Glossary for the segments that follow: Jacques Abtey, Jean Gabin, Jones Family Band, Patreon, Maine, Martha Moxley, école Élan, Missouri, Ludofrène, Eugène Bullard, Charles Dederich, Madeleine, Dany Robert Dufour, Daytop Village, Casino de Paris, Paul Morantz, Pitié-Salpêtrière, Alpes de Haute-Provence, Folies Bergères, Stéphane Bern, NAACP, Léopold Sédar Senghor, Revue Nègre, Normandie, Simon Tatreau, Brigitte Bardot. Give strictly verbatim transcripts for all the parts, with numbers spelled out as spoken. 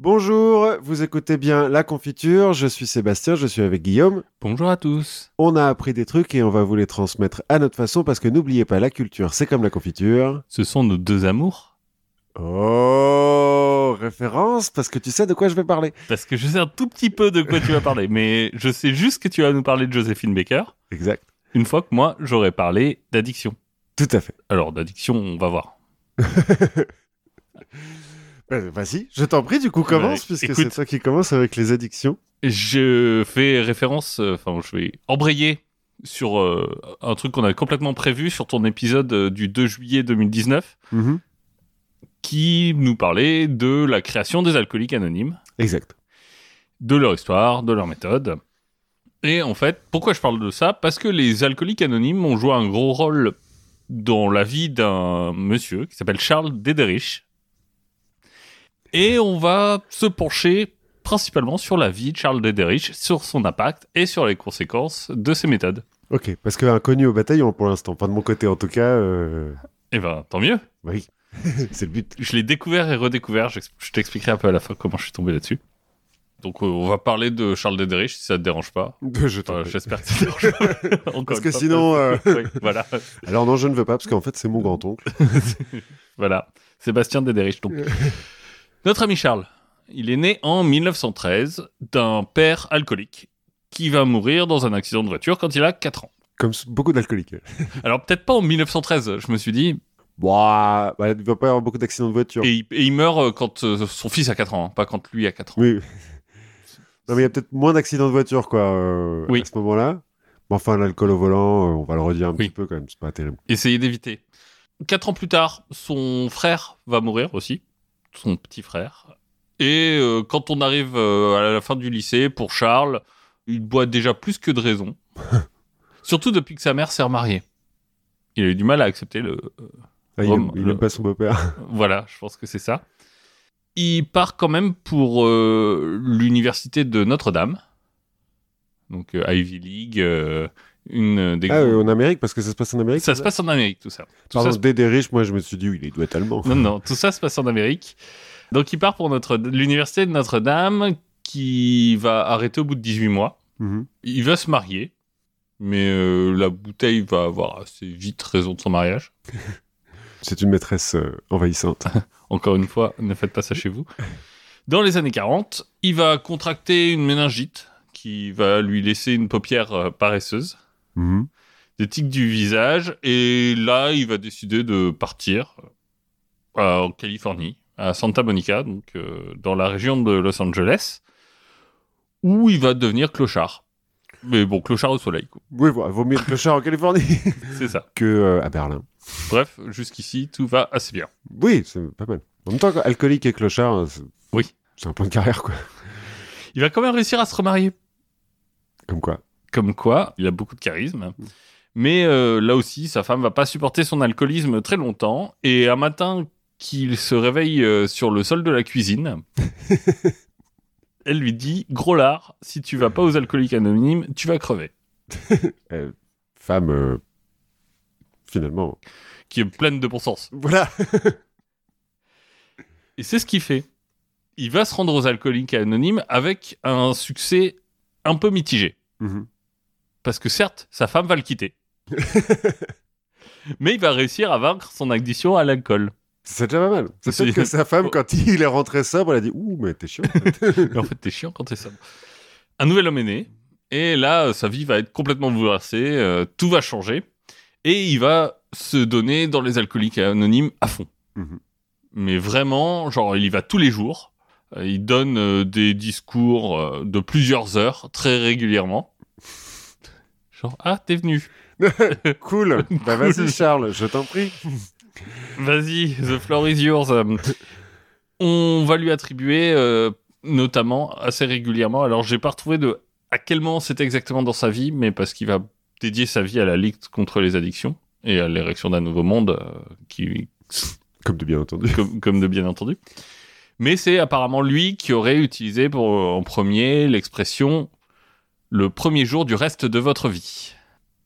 Bonjour, vous écoutez bien La Confiture, je suis Sébastien, je suis avec Guillaume. Bonjour à tous. On a appris des trucs et on va vous les transmettre à notre façon parce que n'oubliez pas, la culture, c'est comme la confiture. Ce sont nos deux amours. Oh, référence, parce que tu sais de quoi je vais parler. Parce que je sais un tout petit peu de quoi tu vas parler, mais je sais juste que tu vas nous parler de Joséphine Baker. Exact. Une fois que moi, j'aurais parlé d'addiction. Tout à fait. Alors, d'addiction, on va voir. Euh, vas-y, je t'en prie, du coup, commence, euh, puisque écoute, c'est toi qui commence avec les addictions. Je fais référence, enfin, euh, je vais embrayer sur euh, un truc qu'on a complètement prévu sur ton épisode euh, du deux juillet deux mille dix-neuf, mm-hmm. qui nous parlait de la création des alcooliques anonymes. Exact. De leur histoire, de leur méthode. Et en fait, pourquoi je parle de ça ? Parce que les alcooliques anonymes ont joué un gros rôle dans la vie d'un monsieur qui s'appelle Charles Dederich. Et on va se pencher principalement sur la vie de Charles Dederich, sur son impact et sur les conséquences de ses méthodes. Ok, parce qu'inconnu au bataillon pour l'instant, pas de mon côté en tout cas. Euh... Eh ben, tant mieux. Oui, c'est le but. Je l'ai découvert et redécouvert, je t'expliquerai un peu à la fin comment je suis tombé là-dessus. Donc euh, on va parler de Charles Dederich, si ça ne te dérange pas. Je t'en euh, j'espère que ça ne te dérange pas. Parce que sinon... Euh... oui, voilà. Alors non, je ne veux pas, parce qu'en fait c'est mon grand-oncle. Voilà, Sébastien Dederich donc. Notre ami Charles, il est né en mille neuf cent treize d'un père alcoolique qui va mourir dans un accident de voiture quand il a quatre ans. Comme beaucoup d'alcooliques. Alors peut-être pas en mille neuf cent treize, je me suis dit... Bah, bah il va pas y avoir beaucoup d'accidents de voiture. Et, et il meurt quand euh, son fils a quatre ans, hein, pas quand lui a quatre ans. Oui. Non mais il y a peut-être moins d'accidents de voiture quoi, euh, oui. à ce moment-là. Mais enfin l'alcool au volant, euh, on va le redire un oui. petit peu quand même, c'est pas terrible. Essayez d'éviter. quatre ans plus tard, son frère va mourir aussi. Son petit frère. Et euh, quand on arrive euh, à la fin du lycée, pour Charles, il boit déjà plus que de raison. Surtout depuis que sa mère s'est remariée. Il a eu du mal à accepter le... Euh, ah, Rome, il n'aime le... pas son beau-père. Voilà, je pense que c'est ça. Il part quand même pour euh, l'université de Notre-Dame. Donc euh, Ivy League... Euh... Une des... Ah oui, en Amérique, parce que ça se passe en Amérique. Ça, ça se passe en Amérique, tout ça. Tout Pardon, ça se... Dederich, moi je me suis dit, oui, il doit être allemand. Non, non, tout ça se passe en Amérique. Donc il part pour notre... l'université de Notre-Dame, qui va arrêter au bout de dix-huit mois. Mm-hmm. Il va se marier, mais euh, la bouteille va avoir assez vite raison de son mariage. C'est une maîtresse euh, envahissante. Encore une fois, ne faites pas ça chez vous. Dans les années quarante, il va contracter une méningite, qui va lui laisser une paupière euh, paresseuse. Mmh. Des tics du visage, et là, il va décider de partir euh, en Californie, à Santa Monica, donc euh, dans la région de Los Angeles, où il va devenir clochard. Mais bon, clochard au soleil, quoi. Oui, bon, vaut mieux le clochard en Californie c'est ça. que euh, à Berlin. Bref, jusqu'ici, tout va assez bien. Oui, c'est pas mal. En même temps, alcoolique et clochard, c'est, oui. c'est un plan de carrière, quoi. Il va quand même réussir à se remarier. Comme quoi Comme quoi, il a beaucoup de charisme. Mais euh, là aussi, sa femme va pas supporter son alcoolisme très longtemps. Et un matin qu'il se réveille euh, sur le sol de la cuisine, elle lui dit « Gros lard, si tu vas pas aux alcooliques anonymes, tu vas crever. euh, » Femme, euh, finalement... Qui est pleine de bon sens. Voilà. Et c'est ce qu'il fait. Il va se rendre aux alcooliques anonymes avec un succès un peu mitigé. Mmh. Parce que certes, sa femme va le quitter. Mais il va réussir à vaincre son addiction à l'alcool. C'est déjà pas mal. C'est, c'est peut-être que sa femme, quand il est rentré sobre, elle a dit « Ouh, mais t'es chiant. » Mais en fait, t'es chiant quand t'es sobre. Un nouvel homme est né. Et là, sa vie va être complètement bouleversée. Euh, tout va changer. Et il va se donner dans les alcooliques anonymes à fond. Mmh. Mais vraiment, genre, il y va tous les jours. Il donne euh, des discours euh, de plusieurs heures, très régulièrement. Genre, ah, t'es venu. Cool. Bah vas-y, Charles, je t'en prie. Vas-y, the floor is yours. On va lui attribuer, euh, notamment, assez régulièrement. Alors, j'ai pas retrouvé de à quel moment c'était exactement dans sa vie, mais parce qu'il va dédier sa vie à la lutte contre les addictions et à l'érection d'un nouveau monde. Euh, qui... Comme de bien entendu. Comme, comme de bien entendu. Mais c'est apparemment lui qui aurait utilisé pour, en premier l'expression « le premier jour du reste de votre vie ».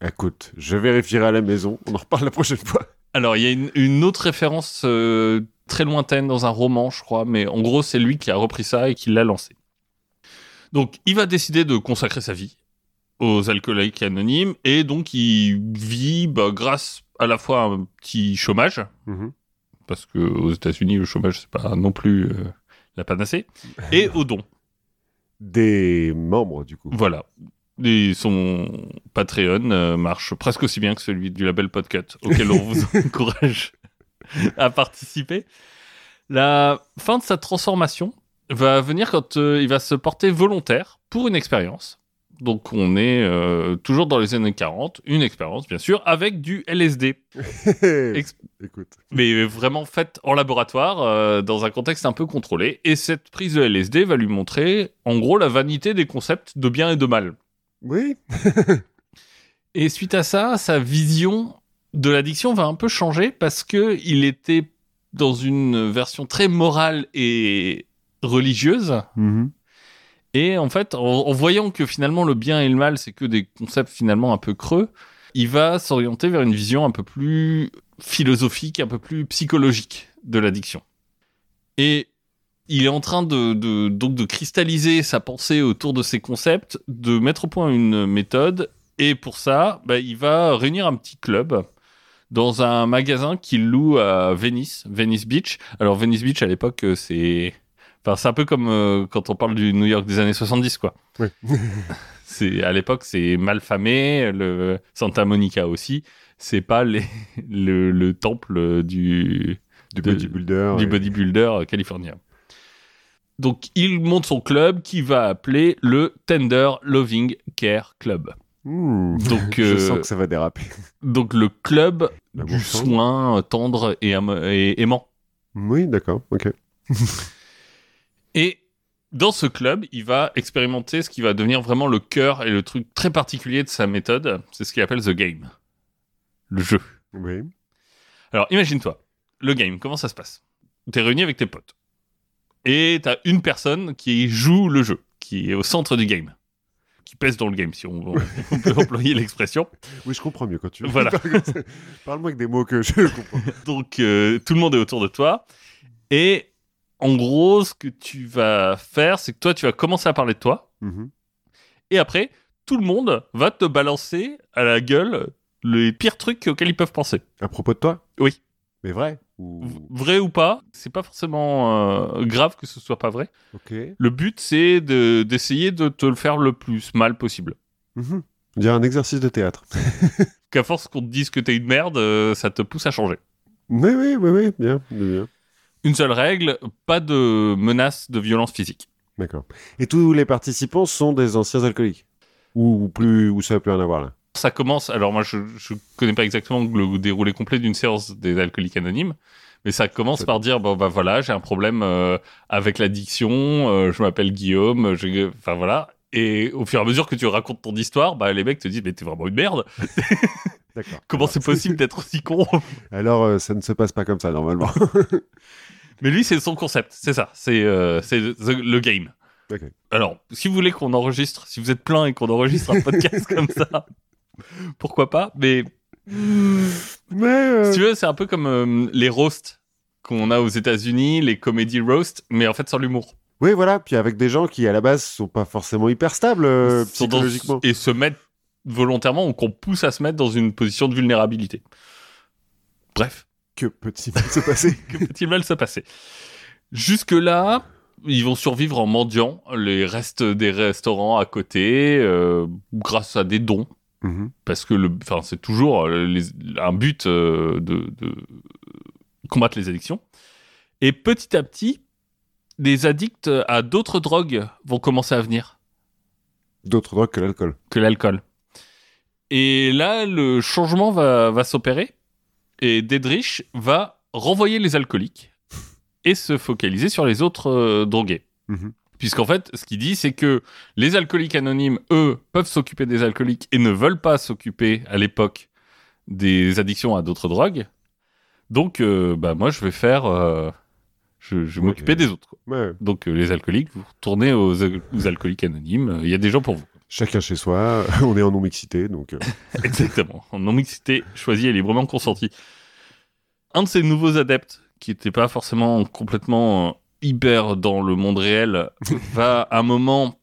Écoute, je vérifierai à la maison, on en reparle la prochaine fois. Alors, il y a une, une autre référence euh, très lointaine dans un roman, je crois, mais en gros, c'est lui qui a repris ça et qui l'a lancé. Donc, il va décider de consacrer sa vie aux alcooliques anonymes et donc il vit bah, grâce à la fois à un petit chômage, mmh. parce qu'aux États-Unis, le chômage, c'est pas non plus euh, la panacée, et aux dons. Des membres, du coup. Voilà. Et son Patreon euh, marche presque aussi bien que celui du label Podcut, auquel on vous encourage à participer. La fin de sa transformation va venir quand euh, il va se porter volontaire pour une expérience. Donc on est euh, toujours dans les années quarante, une expérience bien sûr, avec du L S D. Ex- Écoute. Mais vraiment faite en laboratoire, euh, dans un contexte un peu contrôlé. Et cette prise de L S D va lui montrer, en gros, la vanité des concepts de bien et de mal. Oui. Et suite à ça, sa vision de l'addiction va un peu changer parce qu'il était dans une version très morale et religieuse. Mmh. Et en fait, en, en voyant que finalement le bien et le mal, c'est que des concepts finalement un peu creux, il va s'orienter vers une vision un peu plus philosophique, un peu plus psychologique de l'addiction. Et il est en train de, de, donc de cristalliser sa pensée autour de ces concepts, de mettre au point une méthode. Et pour ça, bah, il va réunir un petit club dans un magasin qu'il loue à Venice, Venice Beach. Alors Venice Beach, à l'époque, c'est... Enfin, c'est un peu comme euh, quand on parle du New York des années soixante-dix, quoi. Oui. c'est, à l'époque, c'est Malfamé, le Santa Monica aussi. C'est pas les, le, le temple du, du, de, bodybuilder, du et... bodybuilder californien. Donc, il monte son club qui va appeler le Tender Loving Care Club. Ouh, donc, je euh, sens que ça va déraper. Donc, le club bah, du bon soin sens. Tendre et, am- et aimant. Oui, d'accord, ok. Et dans ce club, il va expérimenter ce qui va devenir vraiment le cœur et le truc très particulier de sa méthode. C'est ce qu'il appelle The Game. Le jeu. Oui. Alors, imagine-toi, le game, comment ça se passe ? T'es réuni avec tes potes. Et t'as une personne qui joue le jeu, qui est au centre du game. Qui pèse dans le game, si on, on peut employer l'expression. Oui, je comprends mieux quand tu veux. Voilà. Parle-moi avec des mots que je comprends. Donc, euh, tout le monde est autour de toi. Et... En gros, ce que tu vas faire, c'est que toi, tu vas commencer à parler de toi. Mmh. Et après, tout le monde va te balancer à la gueule les pires trucs auxquels ils peuvent penser. À propos de toi ? Oui. Mais vrai ou... Vrai ou pas, c'est pas forcément euh, grave que ce soit pas vrai. Okay. Le but, c'est de, d'essayer de te le faire le plus mal possible. Mmh. Il y a un exercice de théâtre. Qu'à force qu'on te dise que t'es une merde, euh, ça te pousse à changer. Mais oui, oui, oui, bien, bien. Une seule règle, pas de menace de violence physique. D'accord. Et tous les participants sont des anciens alcooliques ? Ou, plus, ou ça n'a plus rien à voir là ? Ça commence, alors moi je ne connais pas exactement le déroulé complet d'une séance des alcooliques anonymes, mais ça commence ça... par dire, bon bah voilà, j'ai un problème euh, avec l'addiction, euh, je m'appelle Guillaume, je... enfin voilà. Et au fur et à mesure que tu racontes ton histoire, bah, les mecs te disent « mais t'es vraiment une merde !» D'accord. Comment alors, c'est possible d'être aussi con ? Alors, euh, ça ne se passe pas comme ça, normalement. Mais lui, c'est son concept, c'est ça, c'est, euh, c'est the, le game. Okay. Alors, si vous voulez qu'on enregistre, si vous êtes plein et qu'on enregistre un podcast comme ça, pourquoi pas, mais... mais euh... Si tu veux, c'est un peu comme euh, les roasts qu'on a aux États-Unis, les comedy roasts, mais en fait sans l'humour. Oui, voilà, puis avec des gens qui, à la base, sont pas forcément hyper stables euh, psychologiquement. Et se mettent volontairement, ou qu'on pousse à se mettre dans une position de vulnérabilité. Bref. Que peut-il mal se passer ? Que peut-il mal se passer ? Jusque-là, ils vont survivre en mendiant les restes des restaurants à côté, euh, grâce à des dons. Mm-hmm. Parce que le, c'est toujours les, un but euh, de, de combattre les addictions. Et petit à petit, des addicts à d'autres drogues vont commencer à venir. D'autres drogues que l'alcool. Que l'alcool. Et là, le changement va, va s'opérer. Et Dederich va renvoyer les alcooliques et se focaliser sur les autres euh, drogués. Mmh. Puisqu'en fait, ce qu'il dit, c'est que les alcooliques anonymes, eux, peuvent s'occuper des alcooliques et ne veulent pas s'occuper, à l'époque, des addictions à d'autres drogues. Donc, euh, bah, moi, je vais faire... Euh, Je, je vais m'occuper ouais, des autres. Quoi. Ouais. Donc, euh, les alcooliques, vous retournez aux, aux alcooliques anonymes. Il euh, y a des gens pour vous. Chacun chez soi. On est en non-mixité. Donc, euh... Exactement. En non-mixité choisie et librement consentie. Un de ces nouveaux adeptes qui n'était pas forcément complètement euh, hyper dans le monde réel, va à un moment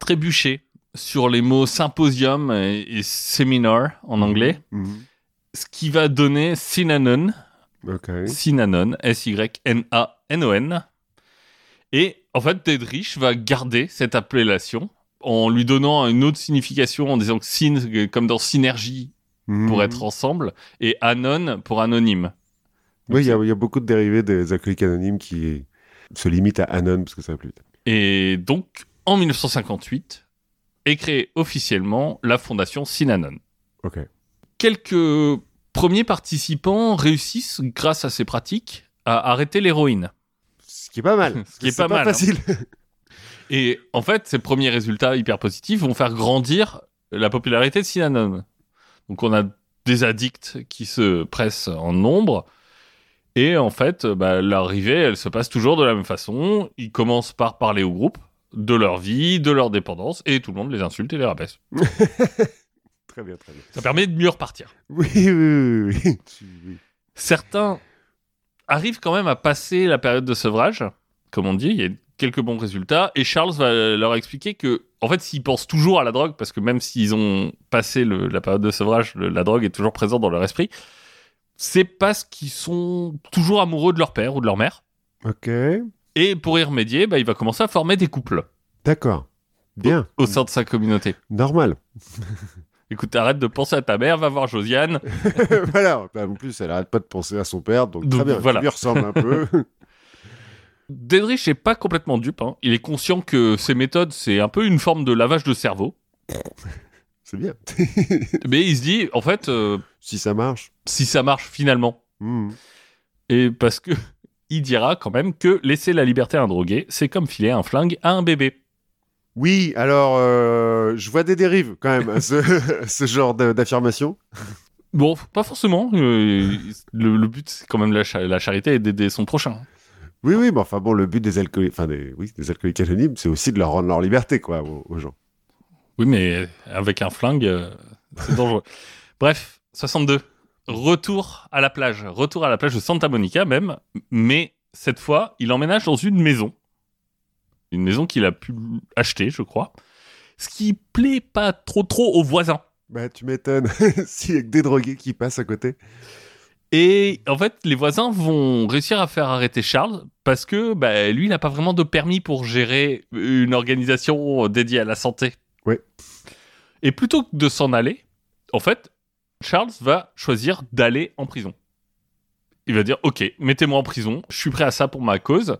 trébucher sur les mots symposium et, et seminar en anglais, mm-hmm. ce qui va donner Synanon, okay. Synanon, S Y N A N O N. Et en fait, Dederich va garder cette appellation en lui donnant une autre signification, en disant que syn, comme dans synergie, mmh. pour être ensemble, et anon pour anonyme. Donc oui, il y, y a beaucoup de dérivés des alcooliques anonymes qui se limitent à anon, parce que ça va plus vite. Et donc, en dix-neuf cent cinquante-huit, est créée officiellement la fondation Synanon. Ok. Quelques premiers participants réussissent, grâce à ces pratiques, à arrêter l'héroïne. Ce qui est pas mal. Ce qui est pas, pas mal. Facile. Hein. Et en fait, ces premiers résultats hyper positifs vont faire grandir la popularité de Synanon. Donc on a des addicts qui se pressent en nombre. Et en fait, bah, l'arrivée, elle se passe toujours de la même façon. Ils commencent par parler au groupe de leur vie, de leur dépendance. Et tout le monde les insulte et les rabaisse. Très bien, très bien. Ça permet de mieux repartir. Oui, oui, oui. oui. Certains arrivent quand même à passer la période de sevrage. Comme on dit, il y a quelques bons résultats. Et Charles va leur expliquer que, en fait, s'ils pensent toujours à la drogue, parce que même s'ils ont passé le, la période de sevrage, le, la drogue est toujours présente dans leur esprit, c'est parce qu'ils sont toujours amoureux de leur père ou de leur mère. Ok. Et pour y remédier, bah, il va commencer à former des couples. D'accord. Bien. Au, au sein de sa communauté. Normal. Écoute, arrête de penser à ta mère, va voir Josiane. Voilà. En plus, elle arrête pas de penser à son père, donc, donc très bien, voilà. Il lui ressemble un peu. Dederich n'est pas complètement dupe. Hein. Il est conscient que ces méthodes, c'est un peu une forme de lavage de cerveau. C'est bien. Mais il se dit, en fait... Euh, si ça marche. Si ça marche, finalement. Mmh. Et parce que il dira quand même que laisser la liberté à un drogué, c'est comme filer un flingue à un bébé. Oui, alors, euh, je vois des dérives quand même à ce, ce genre d'affirmation. Bon, pas forcément. Euh, le, le but, c'est quand même la, cha- la charité et d'aider son prochain. Oui, oui, mais enfin bon, le but des alcooliques, enfin des, oui, des alcooliques anonymes, c'est aussi de leur rendre leur liberté, quoi, aux, aux gens. Oui, mais avec un flingue, euh, c'est dangereux. Bref, soixante-deux. Retour à la plage. Retour à la plage de Santa Monica, même. Mais cette fois, il emménage dans une maison. Une maison qu'il a pu acheter, je crois. Ce qui plaît pas trop trop aux voisins. Bah, tu m'étonnes. S'il y a que des drogués qui passent à côté. Et en fait, les voisins vont réussir à faire arrêter Charles parce que bah, lui, il n'a pas vraiment de permis pour gérer une organisation dédiée à la santé. Oui. Et plutôt que de s'en aller, en fait, Charles va choisir d'aller en prison. Il va dire, ok, mettez-moi en prison, je suis prêt à ça pour ma cause.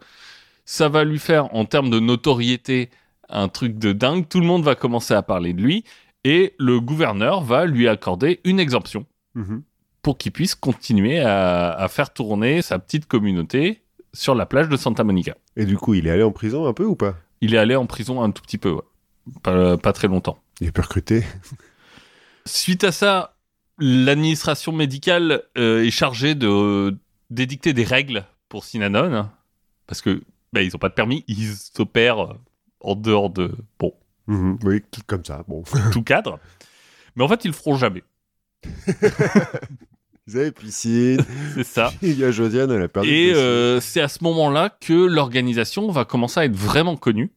Ça va lui faire, en termes de notoriété, un truc de dingue. Tout le monde va commencer à parler de lui et le gouverneur va lui accorder une exemption. Mmh. Pour qu'il puisse continuer à, à faire tourner sa petite communauté sur la plage de Santa Monica. Et du coup, il est allé en prison un peu ou pas ? Il est allé en prison un tout petit peu, ouais. Pas, pas très longtemps. Il est percuté. Suite à ça, l'administration médicale euh, est chargée de, euh, d'édicter des règles pour Synanon, hein, parce que bah, ils n'ont pas de permis, ils s'opèrent en dehors de... Bon. Mmh, oui, tout comme ça, bon. Tout cadre. Mais en fait, ils le feront jamais. Ils avaient piscine. C'est ça. Il y a Josiane, elle a perdu. Et euh, c'est à ce moment-là que l'organisation va commencer à être vraiment connue.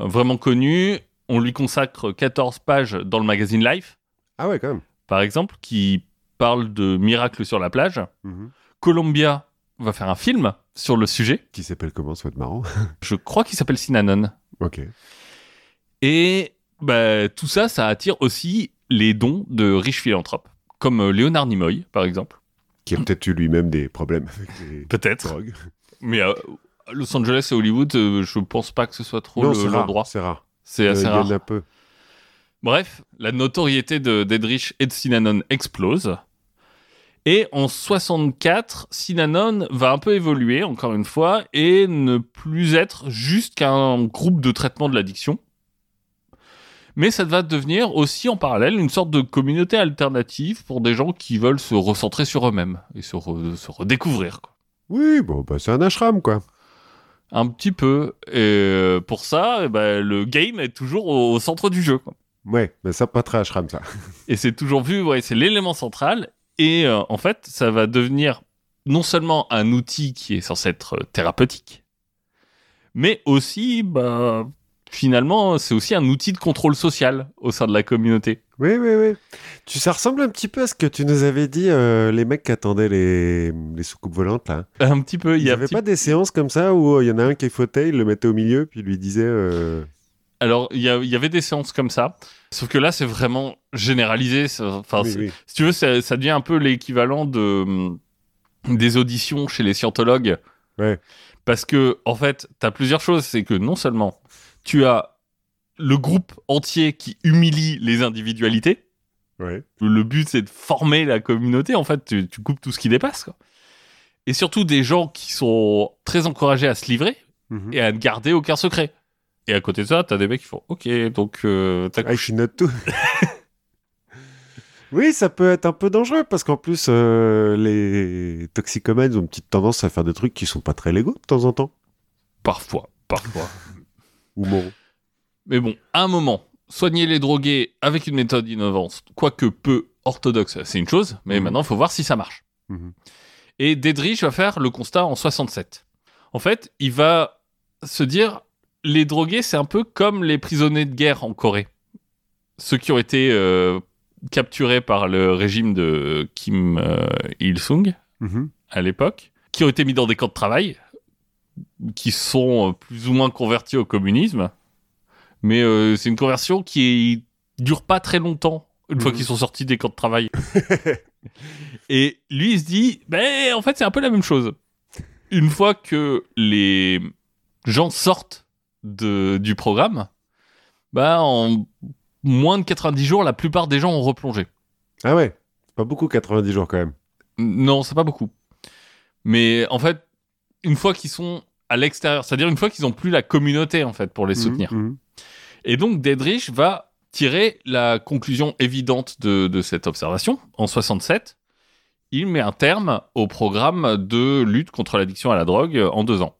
Euh, vraiment connue. On lui consacre quatorze pages dans le magazine Life. Ah ouais, quand même. Par exemple, qui parle de miracles sur la plage. Mm-hmm. Columbia va faire un film sur le sujet. Qui s'appelle comment ? Ça va être marrant. Je crois qu'il s'appelle Synanon. Ok. Et bah, tout ça, ça attire aussi les dons de riches philanthropes, comme Léonard Nimoy, par exemple. Qui a peut-être eu lui-même des problèmes avec les peut-être. Drogues. Mais à Los Angeles et Hollywood, je pense pas que ce soit trop non, le, c'est l'endroit. Rare, c'est rare. C'est assez euh, rare. Il y en a peu. Bref, la notoriété de Dederich et de Synanon explose. Et en soixante-quatre, Synanon va un peu évoluer, encore une fois, et ne plus être juste qu'un groupe de traitement de l'addiction. Mais ça va devenir aussi en parallèle une sorte de communauté alternative pour des gens qui veulent se recentrer sur eux-mêmes et se, re- se redécouvrir. Quoi. Oui, bon, bah, c'est un ashram, quoi. Un petit peu. Et pour ça, bah, le game est toujours au, au centre du jeu. Quoi. Ouais, mais ça, pas très ashram, ça. Et c'est toujours vu, ouais, c'est l'élément central. Et euh, en fait, ça va devenir non seulement un outil qui est censé être thérapeutique, mais aussi, bah, finalement, c'est aussi un outil de contrôle social au sein de la communauté. Oui, oui, oui. Tu, ça ressemble un petit peu à ce que tu nous avais dit, euh, les mecs qui attendaient les, les soucoupes volantes, là. Un petit peu. Il n'y avait petit... pas des séances comme ça où il euh, y en a un qui fautait, il le mettait au milieu, puis il lui disait... Euh... Alors, il y, y avait des séances comme ça, sauf que là, c'est vraiment généralisé. C'est, enfin, oui, c'est, oui. Si tu veux, ça, ça devient un peu l'équivalent de, des auditions chez les scientologues. Ouais. Parce que, en fait, t'as plusieurs choses. C'est que non seulement tu as le groupe entier qui humilie les individualités. Ouais. Le but, c'est de former la communauté. En fait, tu, tu coupes tout ce qui dépasse, quoi. Et surtout des gens qui sont très encouragés à se livrer mmh. et à ne garder aucun secret. Et à côté de ça, t'as des mecs qui font OK, donc euh, t'as. Ah, je note tout. Oui, ça peut être un peu dangereux parce qu'en plus, euh, les toxicomanes ont une petite tendance à faire des trucs qui sont pas très légaux de temps en temps. Parfois, parfois. Ou bon. Mais bon, à un moment, soigner les drogués avec une méthode innovante, quoique peu orthodoxe, c'est une chose, mais mmh. maintenant, il faut voir si ça marche. Mmh. Et Dederich va faire le constat en soixante-sept. En fait, il va se dire, les drogués, c'est un peu comme les prisonniers de guerre en Corée. Ceux qui ont été... Euh, capturés par le régime de Kim euh, Il-sung mmh. à l'époque, qui ont été mis dans des camps de travail, qui sont euh, plus ou moins convertis au communisme, mais euh, c'est une conversion qui dure pas très longtemps une mmh. fois qu'ils sont sortis des camps de travail. Et lui il se dit ben bah, en fait c'est un peu la même chose. Une fois que les gens sortent de, du programme, bah on moins de quatre-vingt-dix jours, la plupart des gens ont replongé. Ah ouais, pas beaucoup quatre-vingt-dix jours quand même. Non, c'est pas beaucoup. Mais en fait, une fois qu'ils sont à l'extérieur, c'est-à-dire une fois qu'ils n'ont plus la communauté en fait pour les mmh, soutenir. Mmh. Et donc Dederich va tirer la conclusion évidente de, de cette observation. En soixante-sept, il met un terme au programme de lutte contre l'addiction à la drogue en deux ans.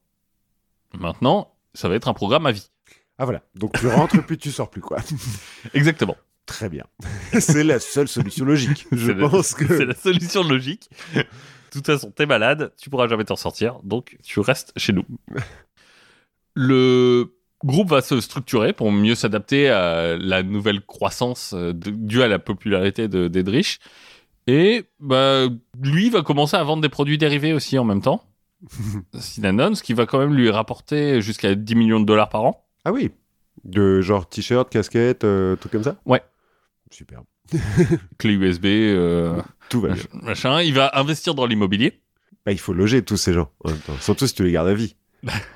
Maintenant, ça va être un programme à vie. Ah voilà, donc tu rentres puis tu sors plus quoi. Exactement. Très bien. C'est la seule solution logique. Je c'est pense la, que c'est la solution logique. De toute façon, t'es malade, tu pourras jamais t'en sortir, donc tu restes chez nous. Le groupe va se structurer pour mieux s'adapter à la nouvelle croissance de, due à la popularité de Dederich, et bah lui va commencer à vendre des produits dérivés aussi en même temps. Synanon, ce qui va quand même lui rapporter jusqu'à dix millions de dollars par an. Ah oui, de genre t-shirt, casquette, euh, tout comme ça. Ouais. Superbe. Clé U S B, euh, tout va bien. Machin. Il va investir dans l'immobilier. Bah, il faut loger tous ces gens, en même temps. Surtout si tu les gardes à vie.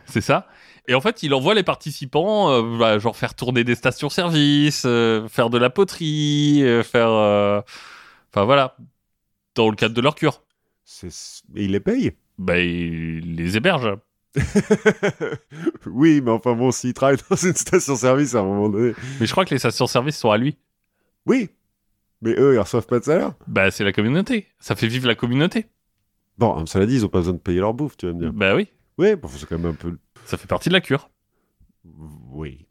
C'est ça. Et en fait, il envoie les participants, euh, bah, genre faire tourner des stations-service, euh, faire de la poterie, euh, faire, euh... enfin voilà, dans le cadre de leur cure. C'est... Et il les paye. Bah, il les héberge. Oui, mais enfin bon, s'il travaille dans une station-service à un moment donné. Mais je crois que les stations-service sont à lui. Oui, mais eux, ils reçoivent pas de salaire. Bah, c'est la communauté. Ça fait vivre la communauté. Bon, cela dit, ils ont pas besoin de payer leur bouffe, tu vas me dire. Bah oui. Oui, bon, c'est quand même un peu. Ça fait partie de la cure. Oui.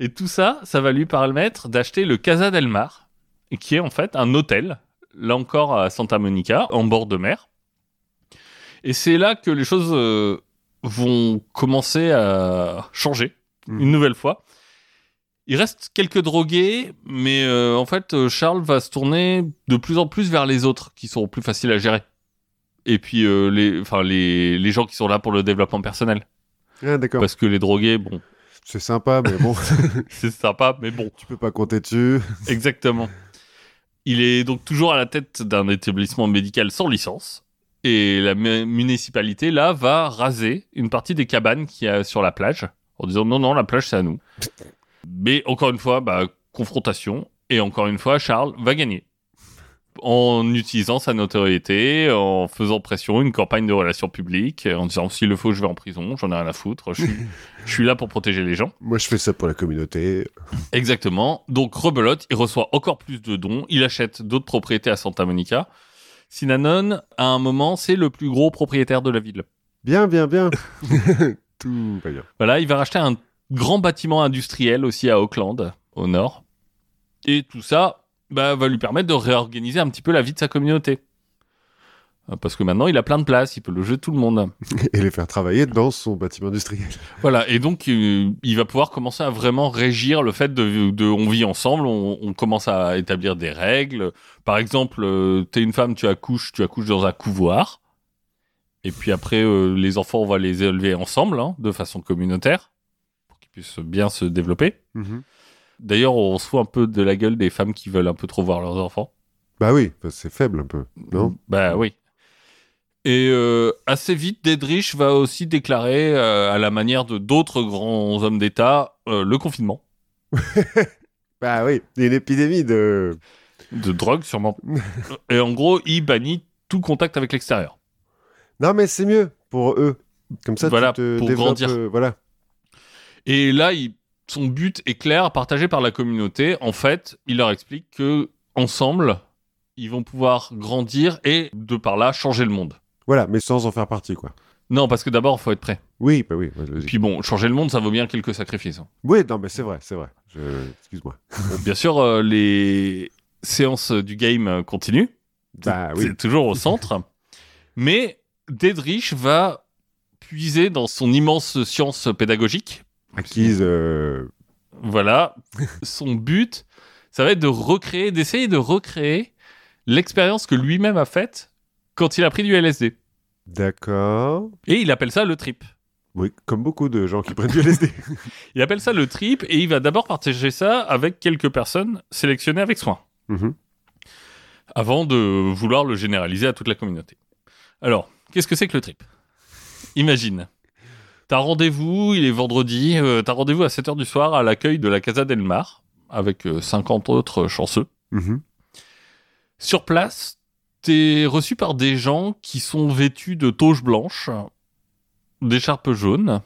Et tout ça, ça va lui permettre d'acheter le Casa del Mar, qui est en fait un hôtel, là encore à Santa Monica, en bord de mer. Et c'est là que les choses euh, vont commencer à changer, mmh. une nouvelle fois. Il reste quelques drogués, mais euh, en fait, Charles va se tourner de plus en plus vers les autres, qui sont plus faciles à gérer. Et puis, euh, les, enfin, les, les gens qui sont là pour le développement personnel. Ah, d'accord. Parce que les drogués, bon... C'est sympa, mais bon... C'est sympa, mais bon... Tu peux pas compter dessus. Exactement. Il est donc toujours à la tête d'un établissement médical sans licence. Et la m- municipalité, là, va raser une partie des cabanes qu'il y a sur la plage, en disant « Non, non, la plage, c'est à nous. » Mais encore une fois, bah, confrontation. Et encore une fois, Charles va gagner. En utilisant sa notoriété, en faisant pression, une campagne de relations publiques, en disant « S'il le faut, je vais en prison, j'en ai rien à foutre. Je suis, je suis là pour protéger les gens. » Moi, je fais ça pour la communauté. Exactement. Donc, rebelote, il reçoit encore plus de dons. Il achète d'autres propriétés à Santa Monica. Synanon, à un moment, c'est le plus gros propriétaire de la ville. Bien, bien, bien. Tout va bien. Voilà, il va racheter un grand bâtiment industriel aussi à Auckland, au nord. Et tout ça bah, va lui permettre de réorganiser un petit peu la vie de sa communauté. parce que maintenant il a plein de places, il peut loger tout le monde. Et les faire travailler dans son bâtiment industriel. Voilà, et donc euh, il va pouvoir commencer à vraiment régir le fait de, de on vit ensemble, on, on commence à établir des règles. Par exemple, euh, t'es une femme, tu accouches, tu accouches dans un couvoir. Et puis après, euh, les enfants, on va les élever ensemble, hein, de façon communautaire, pour qu'ils puissent bien se développer. Mmh. D'ailleurs, on se fout un peu de la gueule des femmes qui veulent un peu trop voir leurs enfants. Bah oui, c'est faible un peu, non ? Bah oui. Et euh, assez vite, Dederich va aussi déclarer, euh, à la manière de d'autres grands hommes d'État, euh, le confinement. Bah oui, une épidémie de... De drogue, sûrement. Et en gros, il bannit tout contact avec l'extérieur. Non, mais c'est mieux pour eux. Comme ça, voilà, tu te pour développes... Grandir. Euh, voilà. Et là, il... son but est clair, partagé par la communauté. En fait, il leur explique qu'ensemble, ils vont pouvoir grandir et, de par là, changer le monde. Voilà, mais sans en faire partie, quoi. Non, parce que d'abord, il faut être prêt. Oui, bah oui. Logique. Puis bon, changer le monde, ça vaut bien quelques sacrifices. Hein. Oui, non, mais c'est vrai, c'est vrai. Je... Excuse-moi. Bien sûr, euh, les séances du game continuent. Bah oui. C'est toujours au centre. Mais... Dederich va puiser dans son immense science pédagogique. Acquise... Euh... Voilà. Son but, ça va être de recréer, d'essayer de recréer l'expérience que lui-même a faite quand il a pris du L S D. D'accord. Et il appelle ça le trip. Oui, comme beaucoup de gens qui prennent du L S D. Il appelle ça le trip et il va d'abord partager ça avec quelques personnes sélectionnées avec soin. Mm-hmm. Avant de vouloir le généraliser à toute la communauté. Alors... Qu'est-ce que c'est que le trip ? Imagine, t'as rendez-vous, il est vendredi, euh, t'as rendez-vous à sept heures du soir à l'accueil de la Casa del Mar, avec euh, cinquante autres chanceux. Mm-hmm. Sur place, t'es reçu par des gens qui sont vêtus de tauges blanches, d'écharpes jaunes.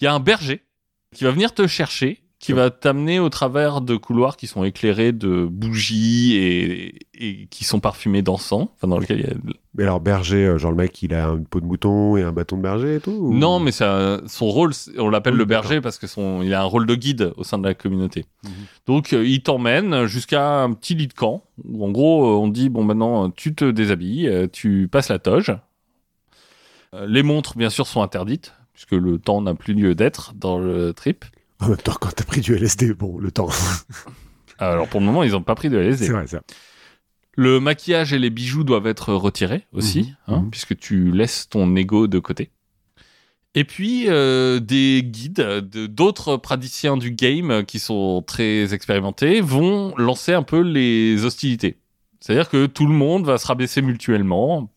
Il y a un berger qui va venir te chercher, qui ouais. va t'amener au travers de couloirs qui sont éclairés de bougies et, et qui sont parfumés d'encens. Enfin, dans lequel il y a... Mais alors, berger, genre le mec, il a une peau de mouton et un bâton de berger et tout ou... Non, mais ça, son rôle, on l'appelle oui, le berger d'accord. parce que son, il a un rôle de guide au sein de la communauté. Mmh. Donc, euh, il t'emmène jusqu'à un petit lit de camp où, en gros, on dit, bon, maintenant, tu te déshabilles, tu passes la toge. Euh, les montres, bien sûr, sont interdites puisque le temps n'a plus lieu d'être dans le trip. En même temps, quand t'as pris du L S D, bon, le temps. Alors, pour le moment, ils n'ont pas pris de L S D. C'est vrai, ça. Le maquillage et les bijoux doivent être retirés aussi, mmh, hein, mmh. puisque tu laisses ton ego de côté. Et puis, euh, des guides, de, d'autres praticiens du game qui sont très expérimentés vont lancer un peu les hostilités. C'est-à-dire que tout le monde va se rabaisser mutuellement,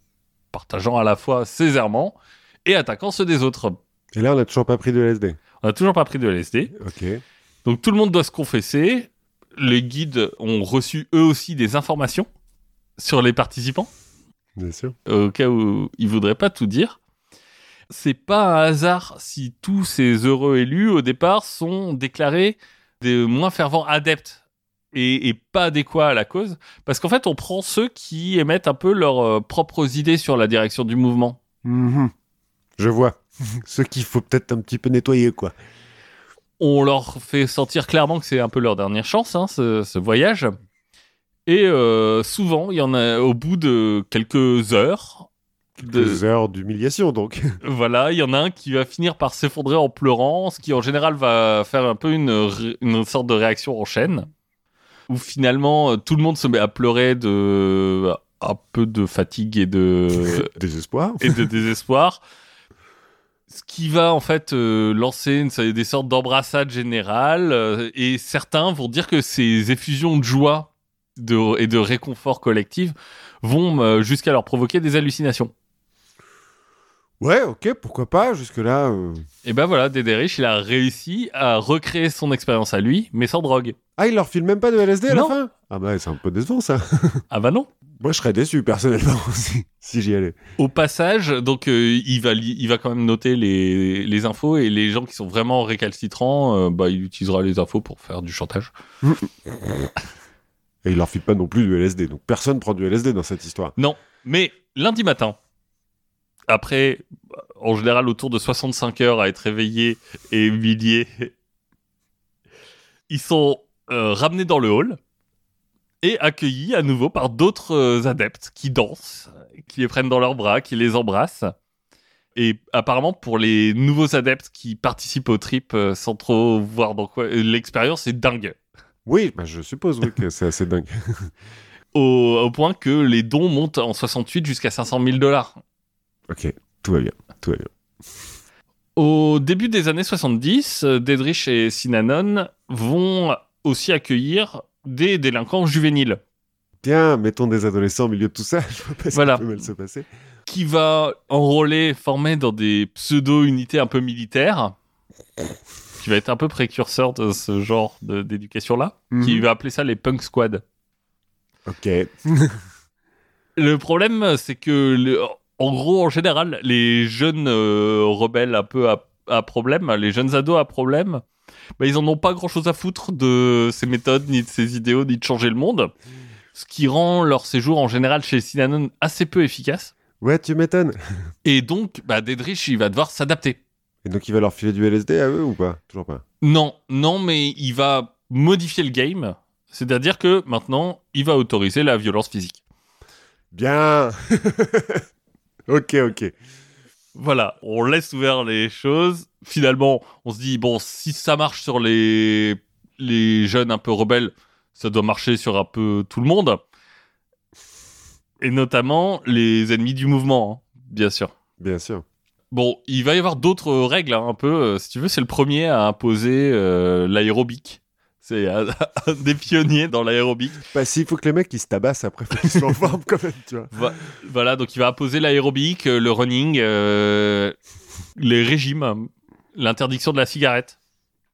partageant à la fois ses errements et attaquant ceux des autres. Et là, on n'a toujours pas pris de L S D. On n'a toujours pas pris de L S D. Okay. Donc, tout le monde doit se confesser. Les guides ont reçu, eux aussi, des informations sur les participants. Bien sûr. Au cas où ils ne voudraient pas tout dire. Ce n'est pas un hasard si tous ces heureux élus, au départ, sont déclarés des moins fervents adeptes et, et pas adéquats à la cause. Parce qu'en fait, on prend ceux qui émettent un peu leurs propres idées sur la direction du mouvement. Mmh. Je vois. Ceux qu'il faut peut-être un petit peu nettoyer, quoi. On leur fait sentir clairement que c'est un peu leur dernière chance, hein, ce, ce voyage. Et euh, souvent, il y en a au bout de quelques heures... Quelques de... heures d'humiliation, donc. Voilà, il y en a un qui va finir par s'effondrer en pleurant, ce qui, en général, va faire un peu une, une sorte de réaction en chaîne, où finalement, tout le monde se met à pleurer de... un peu de fatigue et de... désespoir. Et de désespoir. Ce qui va en fait euh, lancer une, des sortes d'embrassades générales euh, et certains vont dire que ces effusions de joie de, et de réconfort collectif vont euh, jusqu'à leur provoquer des hallucinations. Ouais, ok, pourquoi pas, jusque-là... Euh... Et ben voilà, Dederich, il a réussi à recréer son expérience à lui, mais sans drogue. Ah, il leur file même pas de L S D à non. la fin ? Ah bah, c'est un peu décevant, ça. Ah bah non. Moi, je serais déçu, personnellement, si, si j'y allais. Au passage, donc, euh, il, va li- il va quand même noter les, les infos, et les gens qui sont vraiment récalcitrants, euh, bah, il utilisera les infos pour faire du chantage. Et il leur file pas non plus du L S D, donc personne prend du L S D dans cette histoire. Non, mais lundi matin... Après, en général, autour de soixante-cinq heures à être éveillés et humiliés, ils sont euh, ramenés dans le hall et accueilli à nouveau par d'autres adeptes qui dansent, qui les prennent dans leurs bras, qui les embrassent. Et apparemment, pour les nouveaux adeptes qui participent au trip euh, sans trop voir dans quoi, l'expérience est dingue. Oui, bah je suppose oui, que c'est assez dingue. au, au point que les dons montent en soixante-huit jusqu'à cinq cent mille dollars. Ok, tout va bien, tout va bien. Au début des années soixante-dix, Dederich et Synanon vont aussi accueillir des délinquants juvéniles. Tiens, mettons des adolescents au milieu de tout ça, je vois pas ce voilà. qui peut mal se passer. Qui va enrôler, former dans des pseudo-unités un peu militaires, qui va être un peu précurseur de ce genre de, d'éducation-là, mmh. qui va appeler ça les punk squads. Ok. Le problème, c'est que, le, en gros, en général, les jeunes euh, rebelles un peu à, à problème, les jeunes ados à problème, bah, ils en ont pas grand-chose à foutre de ces méthodes, ni de ces idéaux, ni de changer le monde. Ce qui rend leur séjour en général chez Synanon assez peu efficace. Ouais, tu m'étonnes. Et donc, bah, Dederich, il va devoir s'adapter. Et donc, il va leur filer du L S D à eux ou pas ? Toujours pas. Non, non, mais il va modifier le game. C'est-à-dire que maintenant, il va autoriser la violence physique. Bien. Ok, ok. Voilà, on laisse ouvert les choses. Finalement, on se dit, bon, si ça marche sur les, les jeunes un peu rebelles, ça doit marcher sur un peu tout le monde, et notamment les ennemis du mouvement, hein, bien sûr. Bien sûr. Bon, il va y avoir d'autres règles, hein, un peu, euh, si tu veux, c'est le premier à imposer euh, l'aérobic. C'est un, un des pionniers dans l'aérobic. Bah, s'il faut que les mecs, ils se tabassent après, ils se l'enforment quand même, tu vois. Va- voilà, donc il va imposer l'aérobic, euh, le running, euh, les régimes, hein, l'interdiction de la cigarette.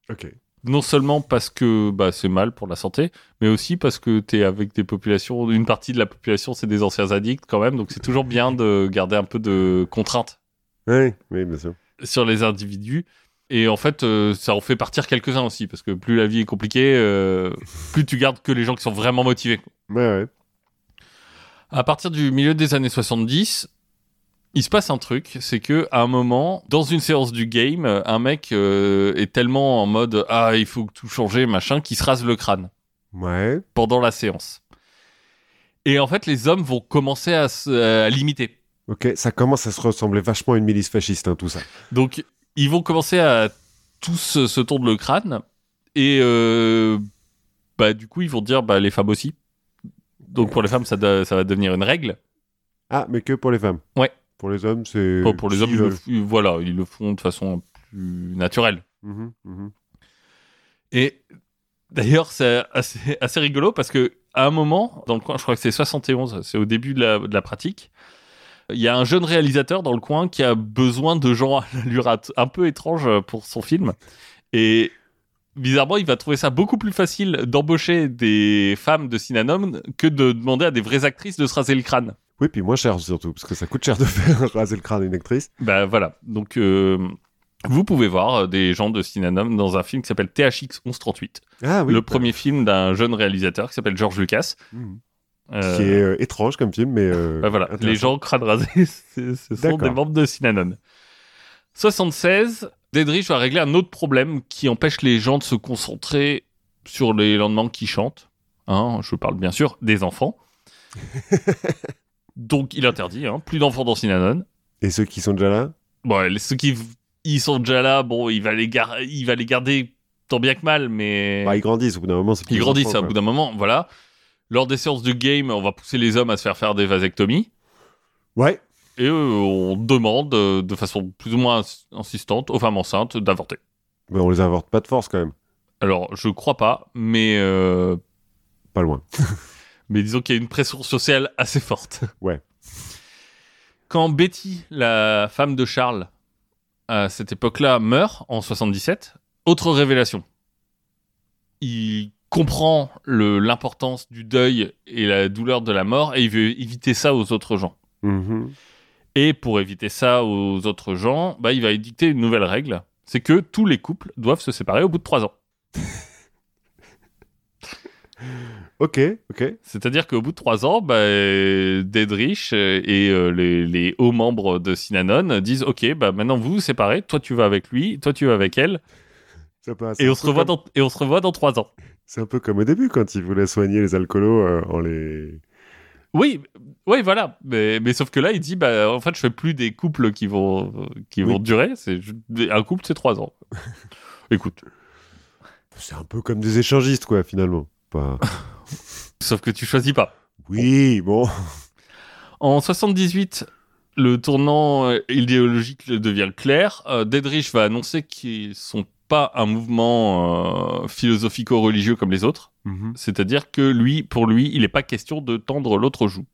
Ok. Non seulement parce que bah, c'est mal pour la santé, mais aussi parce que t'es avec des populations, une partie de la population, c'est des anciens addicts quand même, donc c'est toujours bien de garder un peu de contraintes. Oui, oui, bien sûr. Sur les individus. Et en fait, euh, ça en fait partir quelques-uns aussi, parce que plus la vie est compliquée, euh, plus tu gardes que les gens qui sont vraiment motivés. Ouais, ouais. À partir du milieu des années soixante-dix, il se passe un truc, c'est que à un moment, dans une séance du game, un mec euh, est tellement en mode « Ah, il faut tout changer, machin », qu'il se rase le crâne. Ouais. Pendant la séance. Et en fait, les hommes vont commencer à, à l'imiter. Ok, ça commence à se ressembler vachement à une milice fasciste, hein, tout ça. Donc, ils vont commencer à tous se tondre le crâne, et euh, bah, du coup, ils vont dire bah, « les femmes aussi ». Donc, pour les femmes, ça, de, ça va devenir une règle. Ah, mais que pour les femmes. Ouais. Pour les hommes, c'est... Pas pour les hommes, ils le, f... voilà, ils le font de façon plus naturelle. Mmh, mmh. Et d'ailleurs, c'est assez, assez rigolo parce qu'à un moment, dans le coin, je crois que c'est soixante et onze, c'est au début de la, de la pratique, il y a un jeune réalisateur dans le coin qui a besoin de gens à l'allure un peu étrange pour son film. Et bizarrement, il va trouver ça beaucoup plus facile d'embaucher des femmes de Synanon que de demander à des vraies actrices de se raser le crâne. Oui, puis moins cher surtout, parce que ça coûte cher de faire raser le crâne à une actrice. Bah voilà, donc euh, vous pouvez voir des gens de Synanon dans un film qui s'appelle T H X mille cent trente-huit. Ah oui. Le bah... premier film d'un jeune réalisateur qui s'appelle George Lucas. Mmh. Euh... Qui est euh, étrange comme film, mais... Euh, bah voilà, les gens crâne rasé, ce sont D'accord. des membres de Synanon. soixante-seize, Dederich va régler un autre problème qui empêche les gens de se concentrer sur les lendemains qui chantent. Hein, je parle bien sûr des enfants. Donc, il interdit, hein, plus d'enfants dans Synanon. Et ceux qui sont déjà là ? Bon, ceux qui v- ils sont déjà là, bon, il va les, gar- il va les garder tant bien que mal, mais... Bah, ils grandissent, au bout d'un moment, c'est plus Ils grandissent, enfants, au bout d'un moment, voilà. Lors des séances de game, on va pousser les hommes à se faire faire des vasectomies. Ouais. Et euh, on demande, euh, de façon plus ou moins insistante, aux femmes enceintes d'avorter. Mais on les avorte pas de force, quand même. Alors, je crois pas, mais... Euh... Pas loin. Mais disons qu'il y a une pression sociale assez forte. Ouais. Quand Betty, la femme de Charles, à cette époque-là, meurt en soixante-dix-sept, autre révélation. Il comprend le, l'importance du deuil et la douleur de la mort et il veut éviter ça aux autres gens. Mmh. Et pour éviter ça aux autres gens, bah, il va édicter une nouvelle règle. C'est que tous les couples doivent se séparer au bout de trois ans. Ok, ok. C'est-à-dire qu'au bout de trois ans, bah, Dederich et euh, les, les hauts membres de Synanon disent « Ok, bah, maintenant vous vous séparez, toi tu vas avec lui, toi tu vas avec elle, et on, se revoit comme... dans, et on se revoit dans trois ans. » C'est un peu comme au début, quand ils voulaient soigner les alcoolos euh, en les... Oui, oui, voilà. Mais, mais sauf que là, il dit, bah, en fait, je fais plus des couples qui vont, qui oui. vont durer. C'est, un couple, c'est trois ans. Écoute. C'est un peu comme des échangistes, quoi, finalement. Pas... sauf que tu choisis pas. Oui, bon. En soixante-dix-huit, le tournant idéologique devient clair. Euh, Dederich va annoncer qu'ils sont pas un mouvement euh, philosophico-religieux comme les autres. Mm-hmm. C'est-à-dire que lui, pour lui, il n'est pas question de tendre l'autre joue.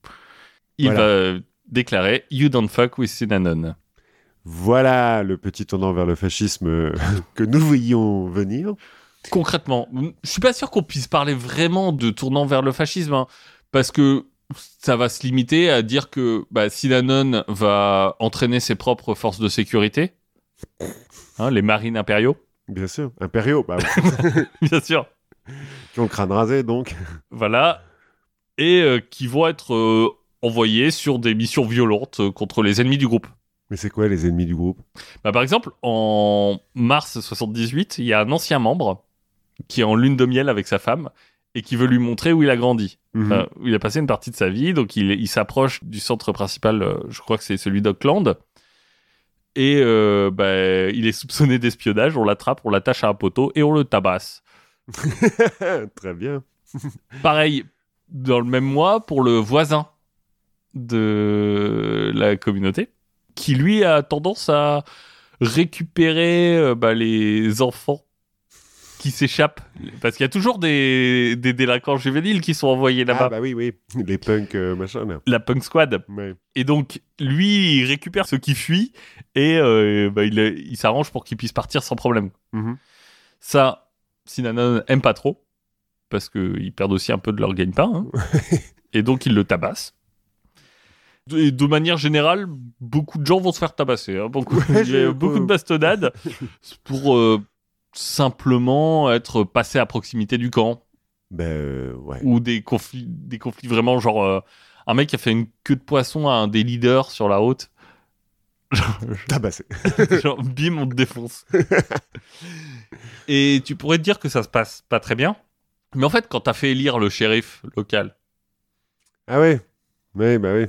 Il voilà. va déclarer « You don't fuck with Synanon ». Voilà le petit tournant vers le fascisme que nous voyions venir. Concrètement, je ne suis pas sûr qu'on puisse parler vraiment de tournant vers le fascisme, hein, parce que ça va se limiter à dire que bah, Synanon va entraîner ses propres forces de sécurité, hein, les marines impériaux. Bien sûr, impériaux, bah oui. Bien sûr. Qui ont le crâne rasé, donc. Voilà. Et euh, qui vont être euh, envoyés sur des missions violentes euh, contre les ennemis du groupe. Mais c'est quoi les ennemis du groupe ? Bah, par exemple, en mars soixante-dix-huit, il y a un ancien membre qui est en lune de miel avec sa femme et qui veut lui montrer où il a grandi. Mm-hmm. Enfin, où il a passé une partie de sa vie, donc il, il s'approche du centre principal, euh, je crois que c'est celui d'Auckland. Et euh, bah, il est soupçonné d'espionnage, on l'attrape, on l'attache à un poteau et on le tabasse. Très bien. Pareil, dans le même mois, pour le voisin de la communauté, qui lui a tendance à récupérer euh, bah, les enfants qui s'échappent. Parce qu'il y a toujours des, des délinquants juvéniles qui sont envoyés là-bas. Ah bah oui, oui, les punks euh, machin. Là. La punk squad. Ouais. Et donc, lui, il récupère ceux qui fuient et euh, bah, il, il s'arrange pour qu'ils puissent partir sans problème. Mm-hmm. Ça... Synanon aime pas trop, parce qu'ils perdent aussi un peu de leur gagne-pain, hein. Et donc ils le tabassent. De, de manière générale, beaucoup de gens vont se faire tabasser, hein. Beaucoup, ouais, j'ai beaucoup de bastonnades pour euh, simplement être passé à proximité du camp. Ben, euh, ouais. Ou des conflits, des conflits vraiment genre euh, un mec qui a fait une queue de poisson à un des leaders sur la route. Tabassé. Genre, bim, on te défonce. Et tu pourrais te dire que ça se passe pas très bien, mais en fait, quand t'as fait élire le shérif local... Ah ouais, oui, bah oui.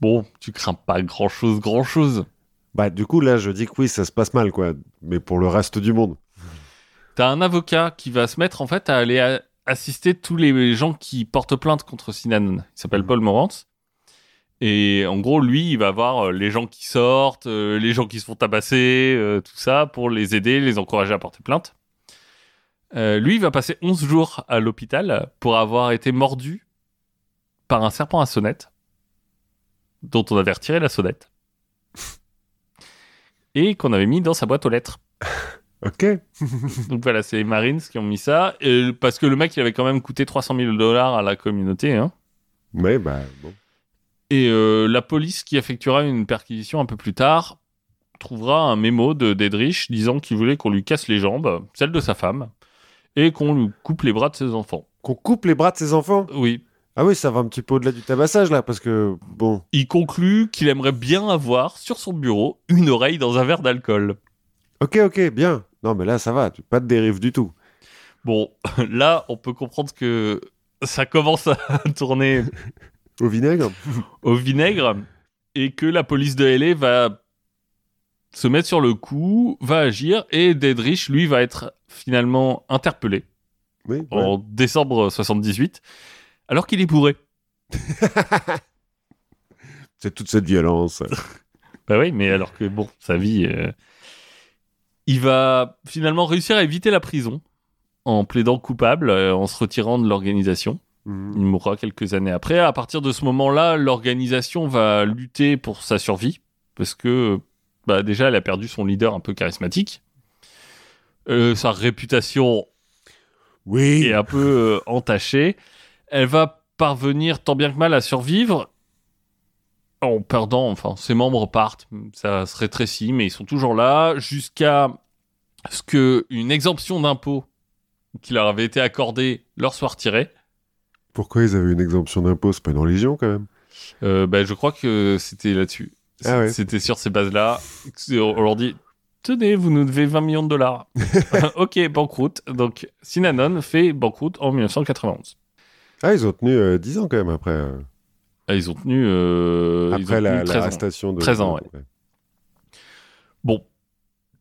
Bon, tu crains pas grand-chose, grand-chose. Bah du coup, là, je dis que oui, ça se passe mal, quoi, mais pour le reste du monde. T'as un avocat qui va se mettre, en fait, à aller à- assister tous les gens qui portent plainte contre Synanon. Il s'appelle mmh. Paul Morantz. Et en gros, lui, il va voir les gens qui sortent, euh, les gens qui se font tabasser, euh, tout ça, pour les aider, les encourager à porter plainte. Euh, lui, il va passer onze jours à l'hôpital pour avoir été mordu par un serpent à sonnette, dont on avait retiré la sonnette, et qu'on avait mis dans sa boîte aux lettres. Ok. Donc voilà, c'est les Marines qui ont mis ça, et, parce que le mec, il avait quand même coûté trois cent mille dollars à la communauté. Hein. Mais bah, bon. Et euh, la police qui effectuera une perquisition un peu plus tard trouvera un mémo de Dederich disant qu'il voulait qu'on lui casse les jambes, celles de sa femme, et qu'on lui coupe les bras de ses enfants. Qu'on coupe les bras de ses enfants ? Oui. Ah oui, ça va un petit peu au-delà du tabassage, là, parce que, bon... Il conclut qu'il aimerait bien avoir, sur son bureau, une oreille dans un verre d'alcool. Ok, ok, bien. Non, mais là, ça va, pas de dérive du tout. Bon, là, on peut comprendre que ça commence à tourner... Au vinaigre Au vinaigre, et que la police de L A va se mettre sur le coup, va agir, et Dederich, lui, va être finalement interpellé oui, ouais. en décembre soixante-dix-huit, alors qu'il est bourré. C'est toute cette violence. Bah oui, mais alors que, bon, sa vie... Euh... Il va finalement réussir à éviter la prison, en plaidant coupable, euh, en se retirant de l'organisation. Mmh. Il mourra quelques années après. À partir de ce moment-là, l'organisation va lutter pour sa survie parce que bah, déjà, elle a perdu son leader un peu charismatique. Euh, sa réputation oui. est un peu euh, entachée. Elle va parvenir tant bien que mal à survivre en perdant, enfin, ses membres partent. Ça se rétrécit, mais ils sont toujours là jusqu'à ce qu'une exemption d'impôt qui leur avait été accordée leur soit retirée. Pourquoi ils avaient une exemption d'impôt ? C'est pas une religion, quand même. Euh, bah, je crois que c'était là-dessus. Ah ouais. C'était sur ces bases-là. On leur dit, tenez, vous nous devez vingt millions de dollars. Ok, banqueroute. Donc, Synanon fait banqueroute en mille neuf cent quatre-vingt-onze. Ah, ils ont tenu euh, dix ans quand même après. Euh... Ah, ils ont tenu. Euh, après ils ont tenu la, l'arrestation de. treize ans, ouais. ouais. Bon,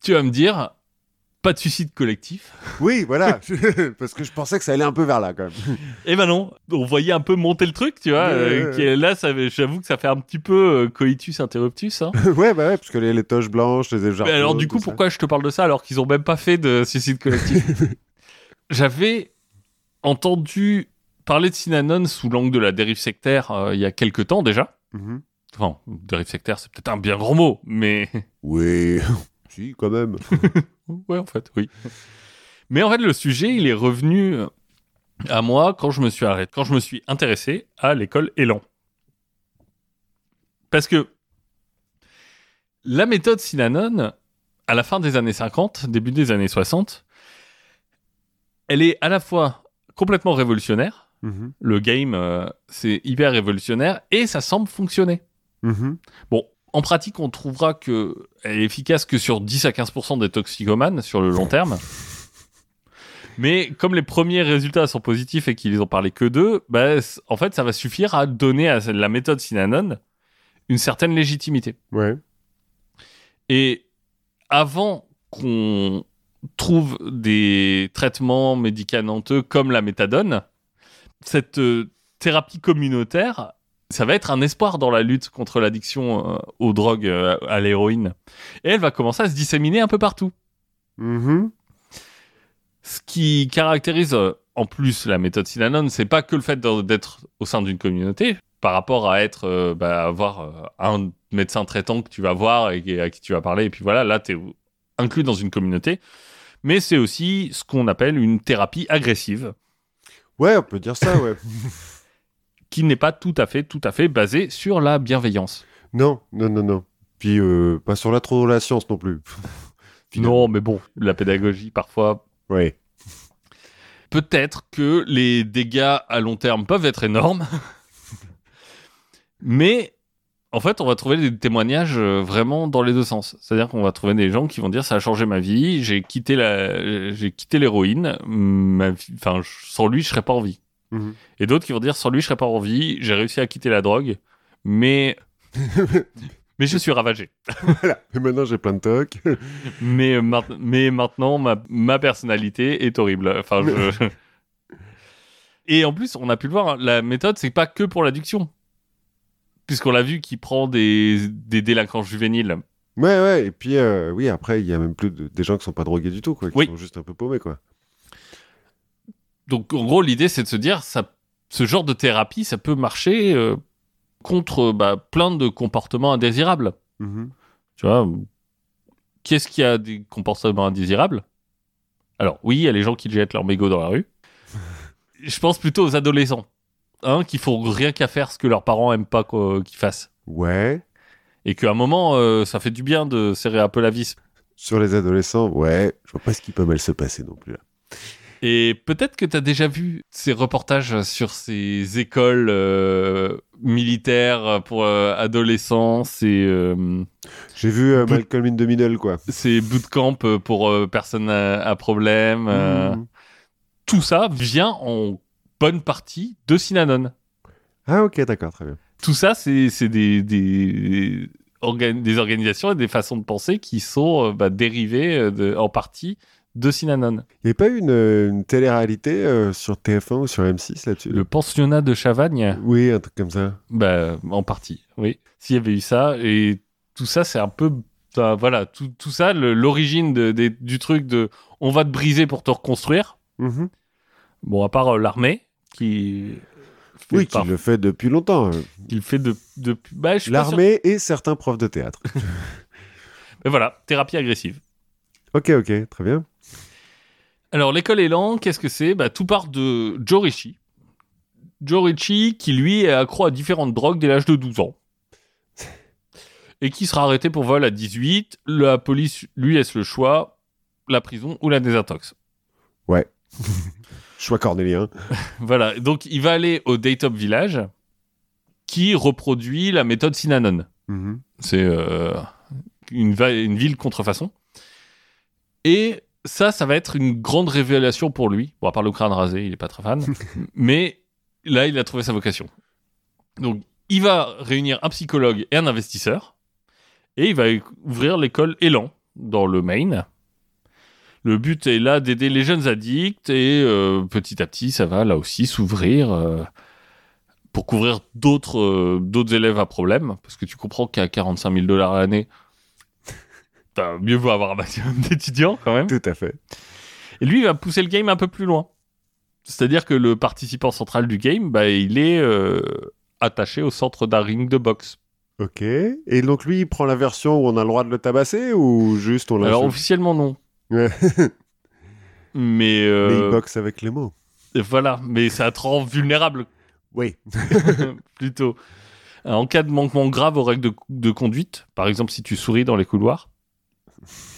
tu vas me dire, pas de suicide collectif. Oui, voilà, parce que je pensais que ça allait un peu vers là quand même. Eh ben non, on voyait un peu monter le truc, tu vois. Euh, euh, là, ça, j'avoue que ça fait un petit peu euh, coitus interruptus. Hein. ouais, bah ouais, parce que les, les toches blanches, les écharpes. Alors du coup, pourquoi ça. Je te parle de ça alors qu'ils ont même pas fait de suicide collectif? J'avais entendu parler de Synanon sous l'angle de la dérive sectaire euh, il y a quelques temps déjà. Mm-hmm. Enfin, dérive sectaire, c'est peut-être un bien grand mot, mais... Oui, si, quand même. Ouais, en fait, oui. Mais en fait, le sujet, il est revenu à moi quand je me suis arrêté, quand je me suis intéressé à l'école Élan. Parce que la méthode Synanon, à la fin des années cinquante, début des années soixante, elle est à la fois complètement révolutionnaire. Mmh. Le game, euh, c'est hyper révolutionnaire et ça semble fonctionner. Mmh. Bon, en pratique, on trouvera qu'elle est efficace que sur dix à quinze pour cent des toxicomanes sur le long terme. Mais comme les premiers résultats sont positifs et qu'ils n'en parlaient que d'eux, bah, en fait, ça va suffire à donner à la méthode Synanon une certaine légitimité. Ouais. Et avant qu'on trouve des traitements médicamenteux comme la méthadone, cette euh, thérapie communautaire, ça va être un espoir dans la lutte contre l'addiction euh, aux drogues, euh, à l'héroïne. Et elle va commencer à se disséminer un peu partout. Mm-hmm. Ce qui caractérise euh, en plus la méthode Synanon, c'est pas que le fait de, d'être au sein d'une communauté, par rapport à être, euh, bah, avoir euh, un médecin traitant que tu vas voir et, et à qui tu vas parler, et puis voilà, là, t'es inclus dans une communauté. Mais c'est aussi ce qu'on appelle une thérapie agressive. Ouais, on peut dire ça, ouais. Qui n'est pas tout à fait, tout à fait basé sur la bienveillance. Non, non, non, non. Puis euh, pas sur la trop la science non plus. Non, mais bon, la pédagogie parfois. Oui. Peut-être que les dégâts à long terme peuvent être énormes, mais en fait, on va trouver des témoignages vraiment dans les deux sens. C'est-à-dire qu'on va trouver des gens qui vont dire « ça a changé ma vie, j'ai quitté, la... j'ai quitté l'héroïne, ma vie... enfin, sans lui, je serais pas en vie. Mm-hmm. » Et d'autres qui vont dire « sans lui, je serais pas en vie, j'ai réussi à quitter la drogue, mais, mais je suis ravagé. » Voilà, et maintenant j'ai plein de tocs. mais, ma... mais maintenant, ma... ma personnalité est horrible. Enfin, je... Et en plus, on a pu le voir, la méthode, c'est pas que pour l'addiction. Puisqu'on l'a vu, qui prend des, des délinquants juvéniles. Ouais, ouais. Et puis, euh, oui, après, il y a même plus de, des gens qui ne sont pas drogués du tout, quoi, qui oui. sont juste un peu paumés, quoi. Donc, en gros, l'idée, c'est de se dire, ça, ce genre de thérapie, ça peut marcher euh, contre bah, plein de comportements indésirables. Mm-hmm. Tu vois, qu'est-ce qu'il y a des comportements indésirables? Alors, oui, il y a les gens qui jettent leur mégot dans la rue. Je pense plutôt aux adolescents. Hein, qu'ils font rien qu'à faire ce que leurs parents aiment pas quoi, qu'ils fassent. Ouais. Et qu'à un moment, euh, ça fait du bien de serrer un peu la vis. Sur les adolescents, ouais, je vois pas ce qui peut mal se passer non plus là. Et peut-être que t'as déjà vu ces reportages sur ces écoles euh, militaires pour euh, adolescents, c'est... Euh, J'ai vu euh, boot... Malcolm in the Middle, quoi. C'est bootcamp pour euh, personnes à, à problème. Mmh. Euh... Tout ça vient en... bonne partie de Synanon. Ah ok, d'accord, très bien. Tout ça, c'est, c'est des, des, organ- des organisations et des façons de penser qui sont euh, bah, dérivées de, en partie de Synanon. Il n'y avait pas eu une, une télé-réalité euh, sur T F un ou sur M six là-dessus? Le pensionnat de Chavagne? Oui, un truc comme ça. Bah, en partie, oui. S'il y avait eu ça, et tout ça, c'est un peu... Bah, voilà, tout, tout ça, le, l'origine de, de, du truc de « on va te briser pour te reconstruire mm-hmm. ». Bon, à part euh, l'armée, qui... Oui, qui par... le fait depuis longtemps. Qui le fait depuis... De... Bah, l'armée sûr... et certains profs de théâtre. Mais voilà, thérapie agressive. Ok, ok, très bien. Alors, l'école Élan, qu'est-ce que c'est? Bah, tout part de Joe Ricci. Joe Ricci, qui lui est accro à différentes drogues dès l'âge de douze ans. Et qui sera arrêté pour vol à dix-huit. La police lui laisse le choix, la prison ou la désintox. Ouais. Choix cornélien. Voilà, donc il va aller au Daytop Village qui reproduit la méthode Synanon. Mm-hmm. C'est euh, une, va- une ville contrefaçon. Et ça, ça va être une grande révélation pour lui. Bon, à part le crâne rasé, il n'est pas très fan. Mais là, il a trouvé sa vocation. Donc, il va réunir un psychologue et un investisseur. Et il va ouvrir l'école Élan, dans le Maine. Le but est là d'aider les jeunes addicts. Et euh, petit à petit, ça va là aussi s'ouvrir... Euh, pour couvrir d'autres, euh, d'autres élèves à problème, parce que tu comprends qu'à quarante-cinq mille dollars à l'année, t'as mieux vaut avoir un maximum d'étudiants quand même. Tout à fait. Et lui, il va pousser le game un peu plus loin. C'est-à-dire que le participant central du game, bah, il est euh, attaché au centre d'un ring de boxe. Ok. Et donc lui, il prend la version où on a le droit de le tabasser, ou juste on l'insulte ? Alors officiellement, non. Ouais. Mais, euh... Mais il boxe avec les mots. Et voilà, mais ça te rend vulnérable. Oui, plutôt. En cas de manquement grave aux règles de, de conduite, par exemple si tu souris dans les couloirs,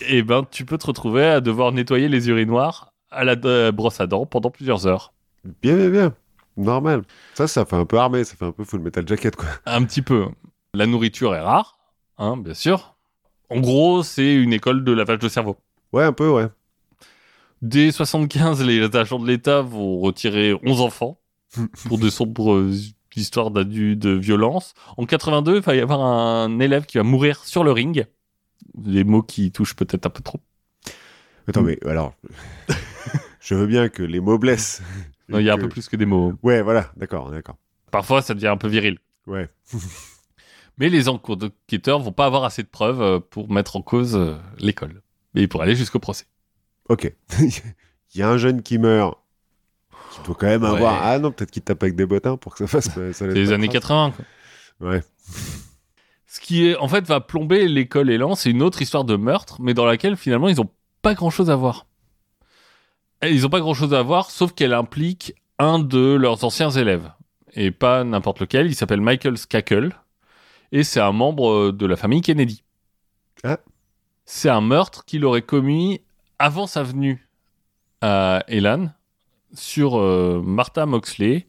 eh ben, tu peux te retrouver à devoir nettoyer les urinoirs à la euh, brosse à dents pendant plusieurs heures. Bien, bien, bien. Normal. Ça, ça fait un peu armé, ça fait un peu full metal jacket, quoi. Un petit peu. La nourriture est rare, hein, bien sûr. En gros, c'est une école de lavage de cerveau. Ouais, un peu, ouais. Dès mille neuf cent soixante-quinze, les agents de l'État vont retirer onze enfants. pour de sombres histoires de violence. En quatre-vingt-deux, il va y avoir un élève qui va mourir sur le ring. Des mots qui touchent peut-être un peu trop. Attends, mais alors... je veux bien que les mots blessent. Non, il y a que... un peu plus que des mots. Ouais, voilà, d'accord, d'accord. Parfois, ça devient un peu viril. Ouais. mais les enquêteurs ne vont pas avoir assez de preuves pour mettre en cause l'école. Et pour aller jusqu'au procès. Ok. Il y a un jeune qui meurt. Il faut quand même avoir... Ouais. Ah non, peut-être qu'il tape avec des bottins pour que ça fasse... Ça c'est les années quatre-vingts, quoi. Ouais. Ce qui, est, en fait, va plomber l'école Élan, c'est une autre histoire de meurtre, mais dans laquelle, finalement, ils n'ont pas grand-chose à voir. Et ils n'ont pas grand-chose à voir, sauf qu'elle implique un de leurs anciens élèves. Et pas n'importe lequel. Il s'appelle Michael Skakel. Et c'est un membre de la famille Kennedy. Ah. C'est un meurtre qu'il aurait commis avant sa venue à Élan. Sur euh, Martha Moxley,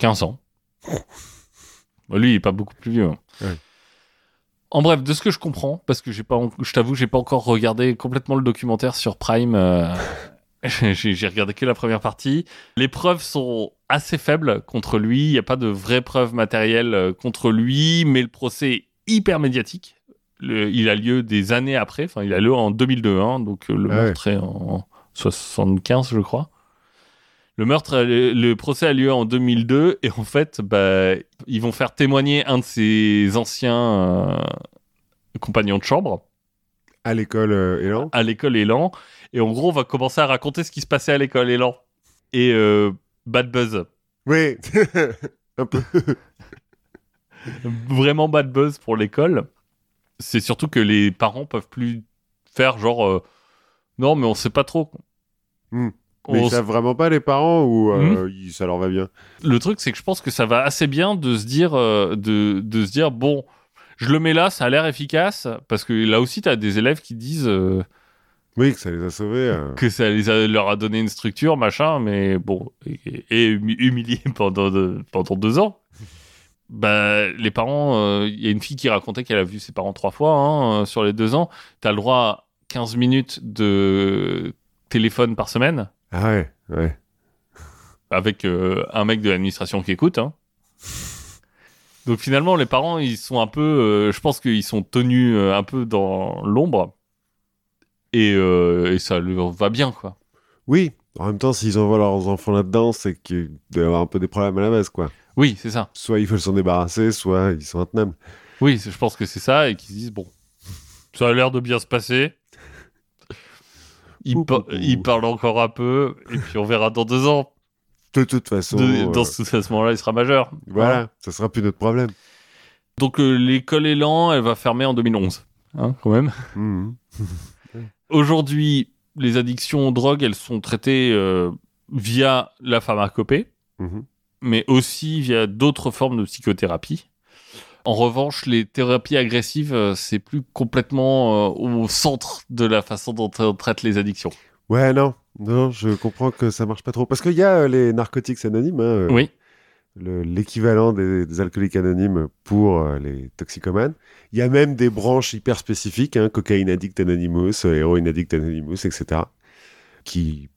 quinze ans. Lui, il n'est pas beaucoup plus vieux. Hein. Ouais. En bref, de ce que je comprends, parce que j'ai pas, je t'avoue, je n'ai pas encore regardé complètement le documentaire sur Prime. Euh, j'ai, j'ai regardé que la première partie. Les preuves sont assez faibles contre lui. Il n'y a pas de vraies preuves matérielles contre lui, mais le procès est hyper médiatique. Le, il a lieu des années après. Enfin, il a lieu en deux mille deux, hein, donc le ouais. meurtre est en soixante-quinze, je crois. Le meurtre, le procès a lieu en deux mille deux et en fait, bah, ils vont faire témoigner un de ses anciens euh, compagnons de chambre. À l'école euh, Élan. À l'école Élan. Et en gros, on va commencer à raconter ce qui se passait à l'école Élan. Et euh, bad buzz. Oui, un peu. Vraiment bad buzz pour l'école. C'est surtout que les parents peuvent plus faire genre euh, non, mais on sait pas trop. Mm. Mais on... ils savent vraiment pas les parents ou euh, mmh. ils, ça leur va bien. Le truc c'est que je pense que ça va assez bien de se dire euh, de de se dire bon, je le mets là, ça a l'air efficace parce que là aussi t'as des élèves qui disent euh, oui que ça les a sauvés euh. que ça les a, leur a donné une structure machin mais bon et, et humiliés pendant de, pendant deux ans. Bah les parents, il euh, y a une fille qui racontait qu'elle a vu ses parents trois fois hein, euh, sur les deux ans. T'as le droit à quinze minutes de téléphone par semaine. Ah ouais, ouais. Avec euh, un mec de l'administration qui écoute. Hein. Donc finalement, les parents, ils sont un peu... Euh, je pense qu'ils sont tenus euh, un peu dans l'ombre. Et, euh, et ça leur va bien, quoi. Oui. En même temps, s'ils envoient leurs enfants là-dedans, c'est qu'ils doivent avoir un peu des problèmes à la base, quoi. Oui, c'est ça. Soit ils veulent s'en débarrasser, soit ils sont intenables. Oui, je pense que c'est ça. Et qu'ils se disent, bon, ça a l'air de bien se passer. Il, par- il parle encore un peu, et puis on verra dans deux ans. De toute façon. De, dans ce, à ce moment-là, il sera majeur. Voilà, voilà. Ça sera plus notre problème. Donc, euh, l'école Élan, elle va fermer en deux mille onze, hein, quand même. Mmh. Aujourd'hui, les addictions aux drogues, elles sont traitées euh, via la pharmacopée, mmh. mais aussi via d'autres formes de psychothérapie. En revanche, les thérapies agressives, c'est plus complètement euh, au centre de la façon dont on traite les addictions. Ouais, non, non, je comprends que ça marche pas trop. Parce qu'il y a euh, les narcotiques anonymes. Hein, euh, oui. le, l'équivalent des, des alcooliques anonymes pour euh, les toxicomanes. Il y a même des branches hyper spécifiques, hein, Cocaine Addict Anonymous, Heroin Addict Anonymous, et cetera, qui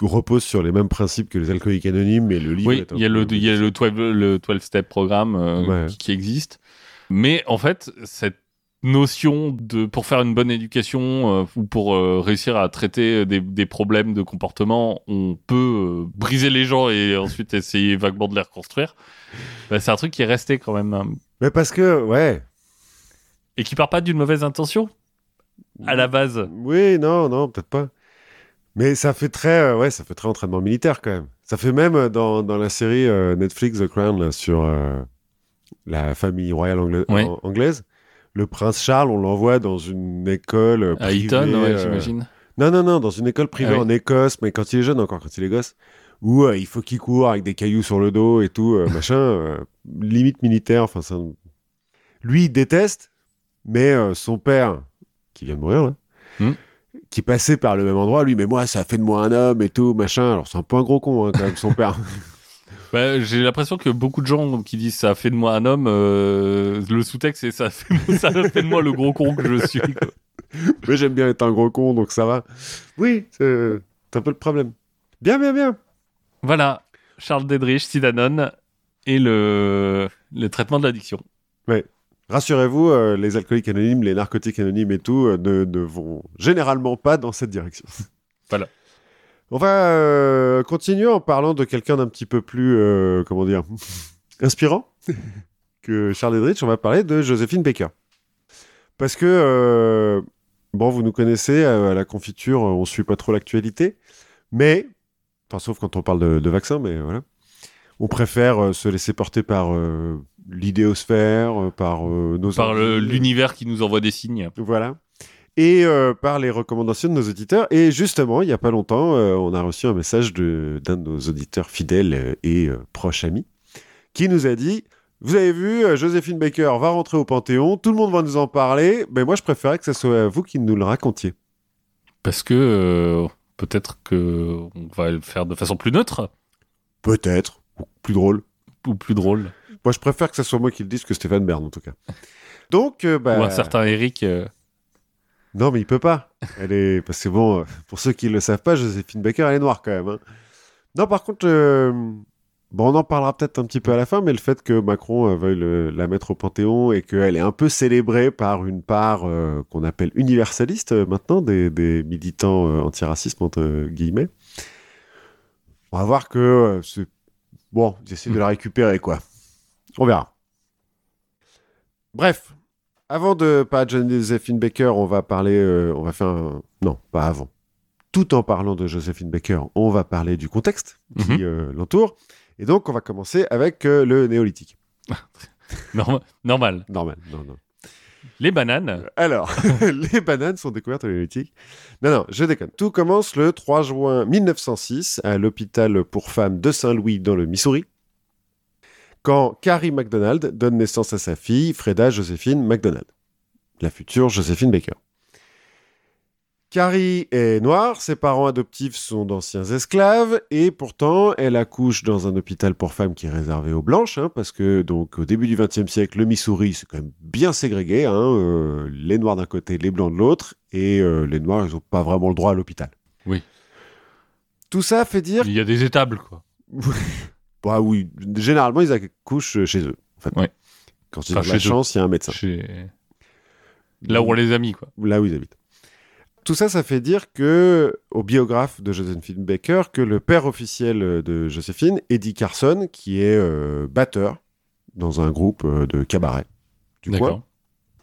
repose sur les mêmes principes que les alcooliques anonymes, mais le livre oui, est un il y a peu le il y a le douze step programme euh, ouais. qui, qui existe, mais en fait cette notion de pour faire une bonne éducation euh, ou pour euh, réussir à traiter des, des problèmes de comportement, on peut euh, briser les gens et ensuite essayer vaguement de les reconstruire. Bah, c'est un truc qui est resté quand même. Hein. Mais parce que ouais, et qui part pas d'une mauvaise intention à la base. Oui, non, non, peut-être pas. Mais ça fait très, euh, ouais, ça fait très entraînement militaire quand même. Ça fait même euh, dans dans la série euh, Netflix The Crown là, sur euh, la famille royale angla- oui. an- anglaise. Le prince Charles, on l'envoie dans une école privée. À Eton, ouais, euh... j'imagine. Non, non, non, dans une école privée ah, en oui. Écosse, mais quand il est jeune encore, quand il est gosse, où euh, il faut qu'il court avec des cailloux sur le dos et tout, euh, machin, euh, limite militaire. Enfin, ça... Lui, il déteste, mais euh, son père, qui vient de mourir, là, mm. qui passait par le même endroit, lui, mais moi, ça fait de moi un homme et tout, machin. Alors, c'est un peu un gros con, hein, quand même, son père. Bah, j'ai l'impression que beaucoup de gens qui disent « ça fait de moi un homme euh, », le sous-texte c'est ça fait, « ça fait de moi le gros con que je suis ». Mais j'aime bien être un gros con, donc ça va. Oui, c'est, c'est un peu le problème. Bien, bien, bien. Voilà, Charles Dederich, Synanon et le, le traitement de l'addiction. Oui. Rassurez-vous, euh, les alcooliques anonymes, les narcotiques anonymes et tout euh, ne, ne vont généralement pas dans cette direction. Voilà. On va euh, continuer en parlant de quelqu'un d'un petit peu plus, euh, comment dire, inspirant que Charles Dederich. On va parler de Joséphine Baker. Parce que, euh, bon, vous nous connaissez, euh, à la confiture, on ne suit pas trop l'actualité, mais, enfin, sauf quand on parle de, de vaccins, mais voilà, on préfère euh, se laisser porter par euh, l'idéosphère, par euh, nos... Par le, l'univers qui nous envoie des signes. Voilà. Et euh, par les recommandations de nos auditeurs. Et justement, il n'y a pas longtemps, euh, on a reçu un message de, d'un de nos auditeurs fidèles et euh, proches amis qui nous a dit « Vous avez vu, Joséphine Baker va rentrer au Panthéon, tout le monde va nous en parler, mais moi je préférais que ce soit vous qui nous le racontiez. » Parce que euh, peut-être qu'on va le faire de façon plus neutre. Peut-être, ou plus drôle. Ou plus drôle. Moi je préfère que ce soit moi qui le dise que Stéphane Bern en tout cas. Donc, euh, bah... Ou un certain Eric... Euh... Non, mais il peut pas. Elle est... Parce que bon, pour ceux qui ne le savent pas, Joséphine Baker, elle est noire quand même. Hein. Non, par contre, euh... bon, on en parlera peut-être un petit peu à la fin, mais le fait que Macron euh, veuille le... la mettre au Panthéon et qu'elle est un peu célébrée par une part euh, qu'on appelle universaliste euh, maintenant, des, des militants euh, antiracisme, entre guillemets, on va voir que euh, c'est... Bon, ils essaient de la récupérer, quoi. On verra. Bref. Avant de parler de Joséphine Baker, on va parler, euh, on va faire un... Non, pas avant. Tout en parlant de Joséphine Baker, on va parler du contexte qui mm-hmm. euh, l'entoure. Et donc, on va commencer avec euh, le néolithique. Normal. Normal, non, non. Les bananes. Alors, les bananes sont découvertes au néolithique. Non, non, je déconne. Tout commence le trois juin mille neuf cent six à l'hôpital pour femmes de Saint-Louis dans le Missouri. Quand Carrie MacDonald donne naissance à sa fille, Freda Joséphine MacDonald, la future Joséphine Baker. Carrie est noire, ses parents adoptifs sont d'anciens esclaves, et pourtant, elle accouche dans un hôpital pour femmes qui est réservé aux Blanches, hein, parce que, donc, au début du vingtième siècle, le Missouri, c'est quand même bien ségrégué, hein, euh, les Noirs d'un côté, les Blancs de l'autre, et euh, les Noirs, ils n'ont pas vraiment le droit à l'hôpital. Oui. Tout ça fait dire... Il y a des étables, quoi. Bah oui, généralement, ils accouchent chez eux. En fait. Ouais. Quand ils enfin, ont la chance, il y a un médecin. Chez... Là où on les a mis, quoi. Là où ils habitent. Tout ça, ça fait dire que, au biographe de Joséphine Baker, que le père officiel de Joséphine, Eddie Carson, qui est euh, batteur dans un groupe de cabaret du D'accord. coin,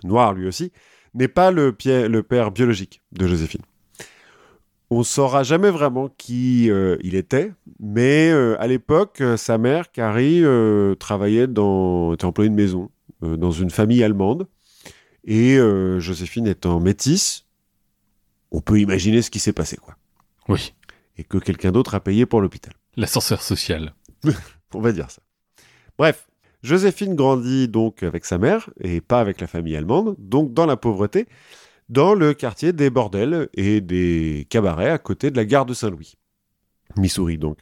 noir lui aussi, n'est pas le, pie- le père biologique de Joséphine. On ne saura jamais vraiment qui euh, il était, mais euh, à l'époque, euh, sa mère, Carrie, euh, travaillait dans, était employée de maison euh, dans une famille allemande. Et euh, Joséphine étant métisse, on peut imaginer ce qui s'est passé, quoi. Oui. Et que quelqu'un d'autre a payé pour l'hôpital. L'ascenseur social. On va dire ça. Bref, Joséphine grandit donc avec sa mère et pas avec la famille allemande, donc dans la pauvreté. Dans le quartier des bordels et des cabarets à côté de la gare de Saint-Louis. Missouri, donc.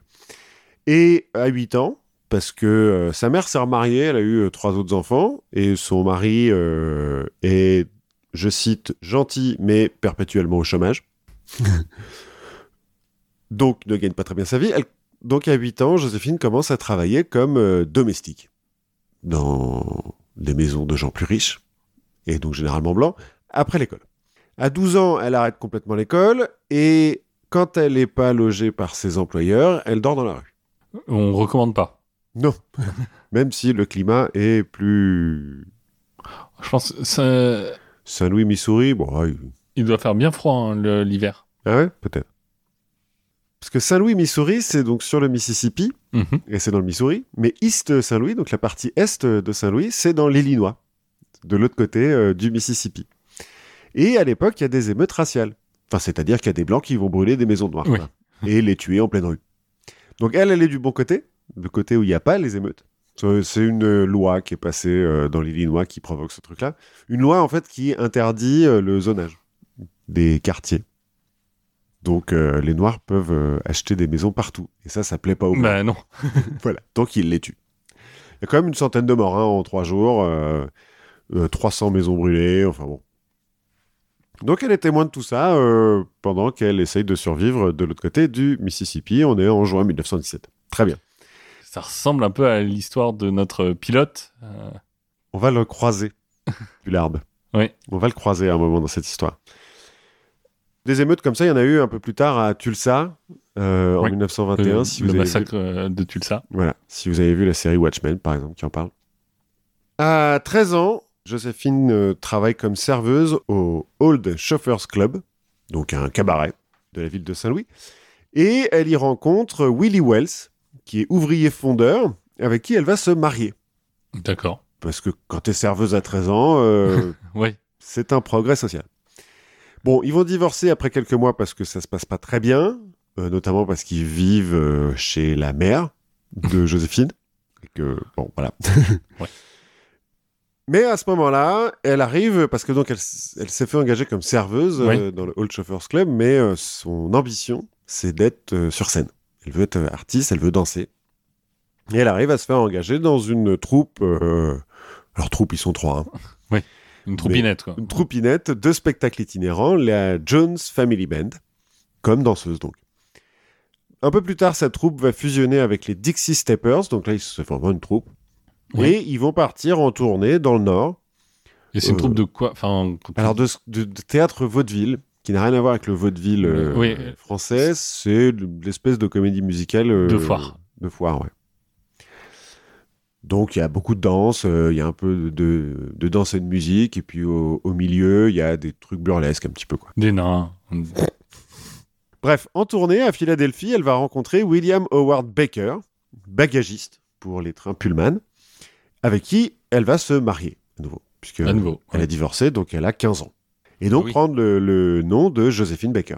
Et à huit ans, parce que euh, sa mère s'est remariée, elle a eu euh, trois autres enfants, et son mari euh, est, je cite, gentil, mais perpétuellement au chômage. Donc, ne gagne pas très bien sa vie. Elle, donc, à huit ans, Joséphine commence à travailler comme euh, domestique dans des maisons de gens plus riches, et donc généralement blancs, après l'école. À douze ans, elle arrête complètement l'école, et quand elle n'est pas logée par ses employeurs, elle dort dans la rue. On ne recommande pas. Non, même si le climat est plus... Je pense que ça... Saint-Louis, Missouri, bon... Ouais. Il doit faire bien froid hein, le, l'hiver. Ah ouais, peut-être. Parce que Saint-Louis, Missouri, c'est donc sur le Mississippi, mm-hmm. et c'est dans le Missouri, mais East Saint-Louis, donc la partie est de Saint-Louis, c'est dans l'Illinois, de l'autre côté euh, du Mississippi. Et à l'époque, il y a des émeutes raciales. Enfin, c'est-à-dire qu'il y a des Blancs qui vont brûler des maisons noires. Oui. Hein, et les tuer en pleine rue. Donc elle, elle est du bon côté, le côté où il n'y a pas les émeutes. C'est une loi qui est passée euh, dans l'Illinois qui provoque ce truc-là. Une loi, en fait, qui interdit euh, le zonage des quartiers. Donc euh, les Noirs peuvent euh, acheter des maisons partout. Et ça, ça plaît pas aux Blancs. Ben non. Voilà, donc ils les tuent. Il y a quand même une centaine de morts hein, en trois jours. Euh, euh, trois cents maisons brûlées, enfin bon. Donc elle est témoin de tout ça euh, pendant qu'elle essaye de survivre de l'autre côté du Mississippi. On est en juin dix-neuf cent dix-sept. Très bien. Ça ressemble un peu à l'histoire de notre pilote. Euh... On va le croiser, du larbe. Oui. On va le croiser à un moment dans cette histoire. Des émeutes comme ça, il y en a eu un peu plus tard à Tulsa, euh, oui. en dix-neuf cent vingt et un. Le, si vous le avez massacre vu... de Tulsa. Voilà, si vous avez vu la série Watchmen, par exemple, qui en parle. À treize ans... Joséphine euh, travaille comme serveuse au Old Chauffeur's Club, donc un cabaret de la ville de Saint-Louis, et elle y rencontre Willie Wells, qui est ouvrier fondeur, avec qui elle va se marier. D'accord. Parce que quand t'es serveuse à treize ans, euh, ouais. C'est un progrès social. Bon, ils vont divorcer après quelques mois parce que ça se passe pas très bien, euh, notamment parce qu'ils vivent euh, chez la mère de Joséphine, et que, bon, voilà. Ouais. Mais à ce moment-là, elle arrive, parce que donc elle, elle s'est fait engager comme serveuse oui. euh, dans le Old Chauffeur's Club, mais euh, son ambition, c'est d'être euh, sur scène. Elle veut être artiste, elle veut danser. Et elle arrive à se faire engager dans une troupe... Euh... Alors, troupe, ils sont trois. Hein. Oui, une troupinette. Mais, quoi. Une troupinette de spectacles itinérants, la Jones Family Band, comme danseuse donc. Un peu plus tard, sa troupe va fusionner avec les Dixie Steppers, donc là, ils se forment une troupe. Et oui. Ils vont partir en tournée dans le Nord. Et c'est une euh, troupe de quoi enfin, alors, de, de, de théâtre vaudeville, qui n'a rien à voir avec le vaudeville euh, oui. français. C'est l'espèce de comédie musicale... Euh, de foire. De foire, ouais. Donc, il y a beaucoup de danse, il euh, y a un peu de, de danse et de musique. Et puis, au, au milieu, il y a des trucs burlesques, un petit peu. Quoi. Des nains. Bref, en tournée, à Philadelphie, elle va rencontrer William Howard Baker, bagagiste pour les trains Pullman. Avec qui elle va se marier, à nouveau, puisqu'elle ouais. elle est divorcée, donc elle a quinze ans. Et donc ah oui. prendre le, le nom de Joséphine Baker.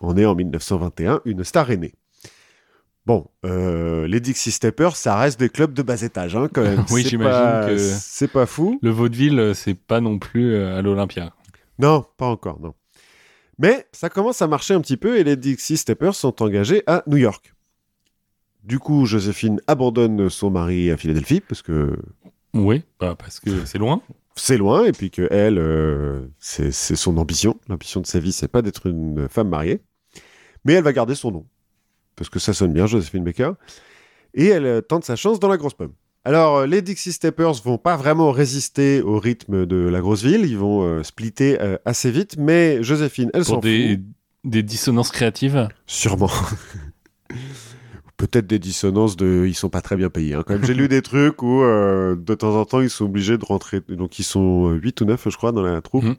On est en dix-neuf cent vingt et un, une star aînée. Bon, euh, les Dixie Steppers, ça reste des clubs de bas étage, hein, quand même. Oui, c'est j'imagine pas, que... C'est pas fou. Le vaudeville, c'est pas non plus à l'Olympia. Non, pas encore, non. Mais ça commence à marcher un petit peu, et les Dixie Steppers sont engagés à New York. Du coup, Joséphine abandonne son mari à Philadelphie parce que... Oui, bah parce que c'est loin. C'est loin et puis qu'elle, euh, c'est, c'est son ambition. L'ambition de sa vie, c'est pas d'être une femme mariée. Mais elle va garder son nom. Parce que ça sonne bien, Joséphine Baker. Et elle tente sa chance dans la grosse pomme. Alors, les Dixie Steppers vont pas vraiment résister au rythme de la grosse ville. Ils vont euh, splitter euh, assez vite. Mais Joséphine, elle Pour s'en des, fout. Des dissonances créatives ? Sûrement. Peut-être des dissonances de... Ils sont pas très bien payés. Hein. Quand même, j'ai lu des trucs où, euh, de temps en temps, ils sont obligés de rentrer... Donc, ils sont huit ou neuf, je crois, dans la troupe. Mmh.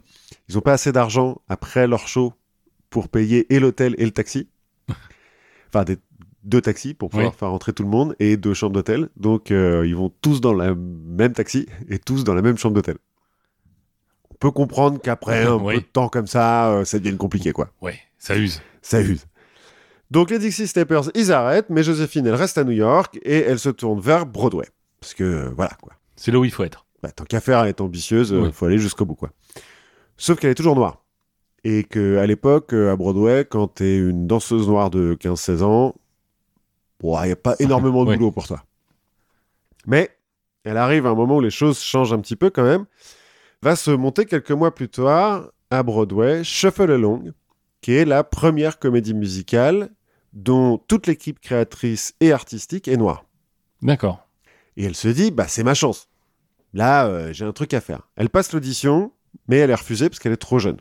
Ils ont pas assez d'argent après leur show pour payer et l'hôtel et le taxi. Enfin, des... deux taxis pour pouvoir oui. faire rentrer tout le monde et deux chambres d'hôtel. Donc, euh, ils vont tous dans la même taxi et tous dans la même chambre d'hôtel. On peut comprendre qu'après un oui. peu de temps comme ça, euh, ça devient compliqué, quoi. Oui, ça use. Ça use. Donc, les Dixie Steppers, ils arrêtent, mais Joséphine, elle reste à New York et elle se tourne vers Broadway. Parce que, euh, voilà, quoi. C'est là où il faut être. Bah, tant qu'à faire, être ambitieuse, il oui. faut aller jusqu'au bout, quoi. Sauf qu'elle est toujours noire. Et qu'à l'époque, à Broadway, quand t'es une danseuse noire de quinze seize ans, bon, il n'y a pas énormément de boulot ouais. pour toi. Mais elle arrive à un moment où les choses changent un petit peu quand même. Va se monter quelques mois plus tard à Broadway, Shuffle Along, qui est la première comédie musicale dont toute l'équipe créatrice et artistique est noire. D'accord. Et elle se dit, bah, c'est ma chance. Là, euh, j'ai un truc à faire. Elle passe l'audition, mais elle est refusée parce qu'elle est trop jeune.